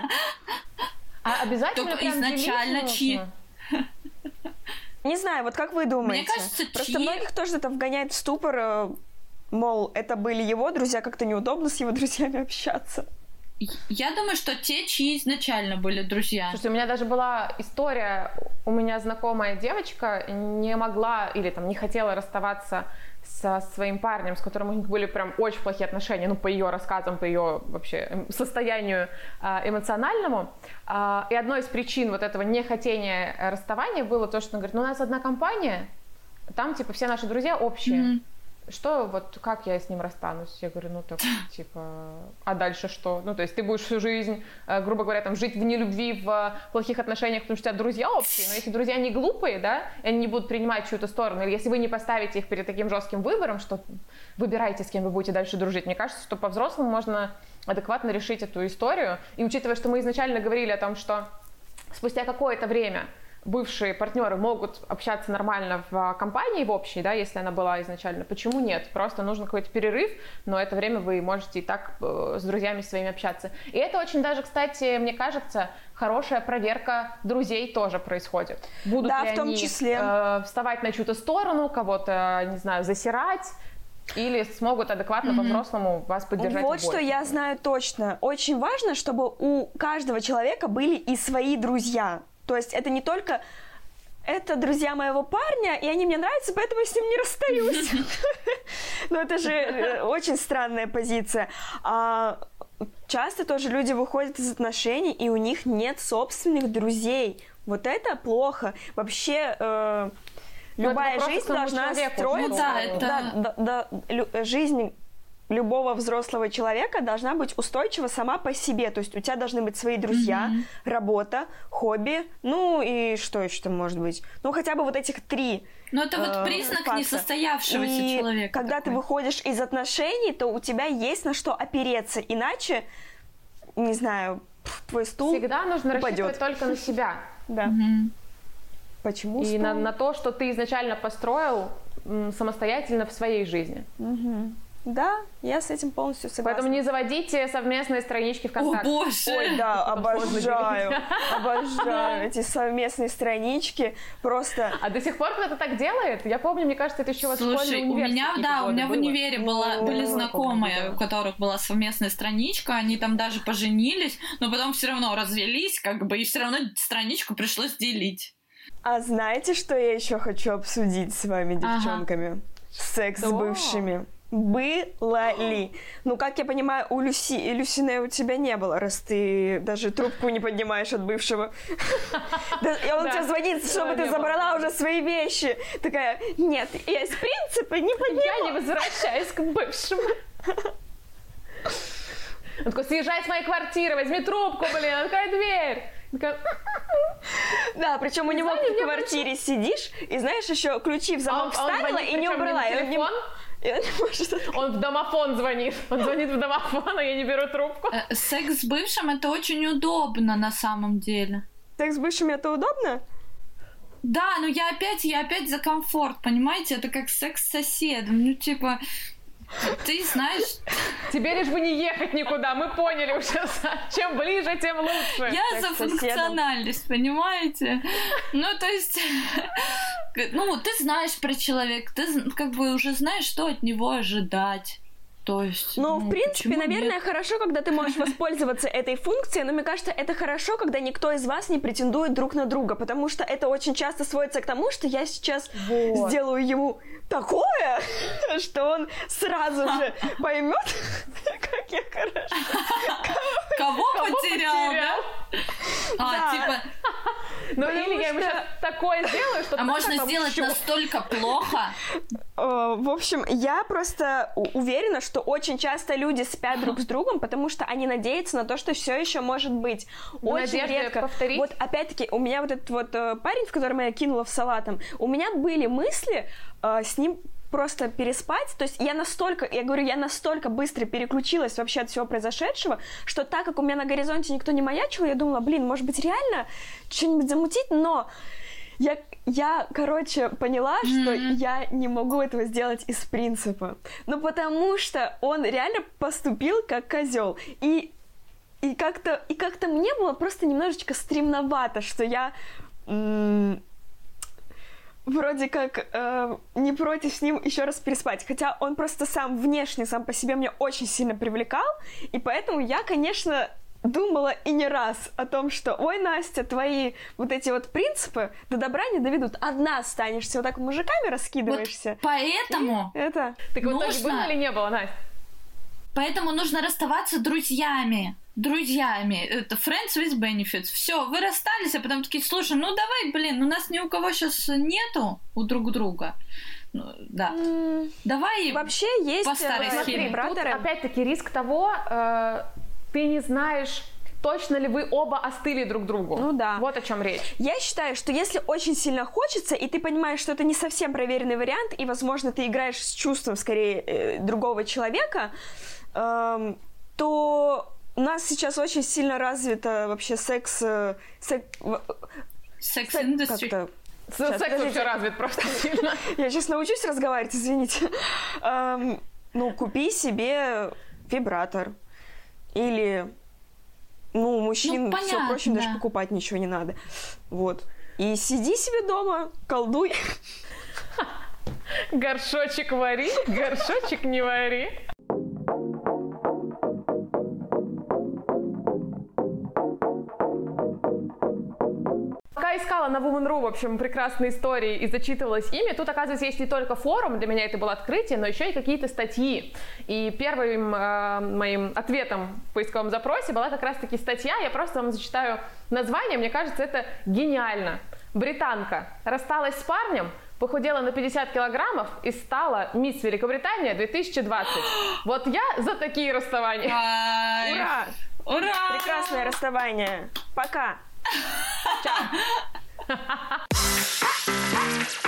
А обязательно прям изначально чьи? Не знаю, вот как вы думаете? Мне кажется, просто многих тоже это вгоняет в ступор, мол, это были его друзья, как-то неудобно с его друзьями общаться. Я думаю, что те, чьи изначально были друзья. Слушайте, у меня даже была история, у меня знакомая девочка не могла или там не хотела расставаться со своим парнем, с которым у них были прям очень плохие отношения, ну, по ее рассказам, по ее вообще состоянию эмоциональному. И одной из причин вот этого нехотения расставания было то, что она говорит, ну, у нас одна компания, там, типа, все наши друзья общие. Mm-hmm. Что, вот, как я с ним расстанусь? Я говорю, ну, так, типа, а дальше что? Ну, то есть ты будешь всю жизнь, грубо говоря, там, жить в нелюбви, в плохих отношениях, потому что у тебя друзья общие, но если друзья не глупые, да, и они не будут принимать чью-то сторону, или если вы не поставите их перед таким жестким выбором, что выбирайте, с кем вы будете дальше дружить. Мне кажется, что по-взрослому можно адекватно решить эту историю, и учитывая, что мы изначально говорили о том, что спустя какое-то время бывшие партнеры могут общаться нормально в компании, в общей, да, если она была изначально, почему нет? Просто нужен какой-то перерыв, но это время вы можете и так с друзьями своими общаться. И это очень даже, кстати, мне кажется, хорошая проверка друзей тоже происходит. Будут да, ли в том они числе. Э, вставать на чью-то сторону, кого-то, не знаю, засирать? Или смогут адекватно mm-hmm. по-взрослому вас поддержать? Вот больше. Что я знаю точно. Очень важно, чтобы у каждого человека были и свои друзья. То есть это не только это друзья моего парня, и они мне нравятся, поэтому я с ним не расстаюсь. Но это же очень странная позиция. Часто тоже люди выходят из отношений, и у них нет собственных друзей. Вот это плохо. Вообще... Любая жизнь должна строиться, да, это... да, да, да, лю, жизнь любого взрослого человека должна быть устойчива сама по себе, то есть у тебя должны быть свои друзья, mm-hmm. работа, хобби, ну и что еще там может быть, ну хотя бы вот этих три. Ну это э, вот признак факта. Несостоявшегося и человека. Когда такой. Ты выходишь из отношений, то у тебя есть на что опереться, иначе, не знаю, твой стул упадет. Всегда нужно рассчитывать только на себя. Да. Почему? И на, на то, что ты изначально построил м, самостоятельно в своей жизни. Угу. Да, я с этим полностью согласна. Поэтому не заводите совместные странички ВКонтакте. О, боже! Ой, да, обожаю, обожаю эти совместные странички, просто... А до сих пор кто-то так делает? Я помню, мне кажется, это еще вот школьный университет. Слушай, у меня, да, у меня в универе были знакомые, у которых была совместная страничка, они там даже поженились, но потом все равно развелись, как бы, и все равно страничку пришлось делить. А знаете, что я еще хочу обсудить с вами, девчонками? Ага. Секс да. с бывшими. Было ли? Ну, как я понимаю, у Люси и Люсине у тебя не было, раз ты даже трубку не поднимаешь от бывшего. И он тебе звонит, чтобы ты забрала уже свои вещи. Такая, нет, я из принципа не подниму. Я не возвращаюсь к бывшему. Он такой, съезжай с моей квартиры, возьми трубку, блин, открой дверь. Да, причем у него в квартире сидишь, и знаешь, еще ключи в замок вставила и не убрала. Он в домофон звонит. Он звонит в домофон, а я не беру трубку. Секс с бывшим — это очень удобно на самом деле. Секс с бывшим — это удобно? Да, но я опять, я опять за комфорт, понимаете? Это как секс с соседом. Ну, типа... Ты знаешь... Тебе лишь бы не ехать никуда, мы поняли уже. Чем ближе, тем лучше. Я за функциональность, понимаете? Ну, то есть... Ну, ты знаешь про человека, ты как бы уже знаешь, что от него ожидать. То есть, но, ну, в принципе, наверное, нет? Хорошо, когда ты можешь воспользоваться этой функцией, но мне кажется, это хорошо, когда никто из вас не претендует друг на друга, потому что это очень часто сводится к тому, что я сейчас вот. Сделаю ему такое, что он сразу же поймет, как я хорошо. Кого потерял, да? А, типа... Ну, или я ему сейчас такое сделаю, что... А можно сделать настолько плохо? В общем, я просто уверена, что очень часто люди спят друг с другом, потому что они надеются на то, что все еще может быть. Очень редко. Повторить. Вот опять-таки, у меня вот этот вот парень, в котором я кинула в салатом, у меня были мысли э, с ним просто переспать. То есть я настолько, я говорю, я настолько быстро переключилась вообще от всего произошедшего, что так как у меня на горизонте никто не маячил, я думала, блин, может быть, реально что-нибудь замутить, но... Я, я, короче, поняла, mm-hmm. что я не могу этого сделать из принципа. Ну, потому что он реально поступил как козел. И, и, как-то, и как-то мне было просто немножечко стремновато, что я м- вроде как э, не против с ним еще раз переспать. Хотя он просто сам внешне, сам по себе меня очень сильно привлекал. И поэтому я, конечно... думала и не раз о том, что ой, Настя, твои вот эти вот принципы до добра не доведут. Одна останешься вот так мужиками раскидываешься. Вот поэтому это... Так вот нужно... так было или не было, Настя? Поэтому нужно расставаться друзьями. Друзьями. Это friends with benefits. Все, вы расстались, а потом такие, слушай, ну давай, блин, у нас ни у кого сейчас нету у друг друга. Ну, да. Mm. Давай вообще есть... по старой схеме. Тут опять-таки риск того... Э- Ты не знаешь, точно ли вы оба остыли друг другу. Ну да. Вот о чем речь. Я считаю, что если очень сильно хочется, и ты понимаешь, что это не совсем проверенный вариант, и, возможно, ты играешь с чувством, скорее, другого человека, эм, то у нас сейчас очень сильно развито вообще секс... секс Секс-индустрия. Секс вообще развит просто сильно. Я сейчас научусь разговаривать, извините. Ну, купи себе вибратор. Или, ну, мужчин все проще, даже покупать ничего не надо. Вот. И сиди себе дома, колдуй. Горшочек вари, горшочек не вари. Пока искала на вумен точка ру, в общем, прекрасные истории и зачитывалась ими, тут, оказывается, есть не только форум, для меня это было открытие, но еще и какие-то статьи. И первым э, моим ответом в поисковом запросе была как раз-таки статья, я просто вам зачитаю название, мне кажется, это гениально. Британка рассталась с парнем, похудела на пятьдесят килограммов и стала мисс Великобритания две тысячи двадцать. Вот я за такие расставания. Ура! Ура! Прекрасное расставание. Пока! Ciao.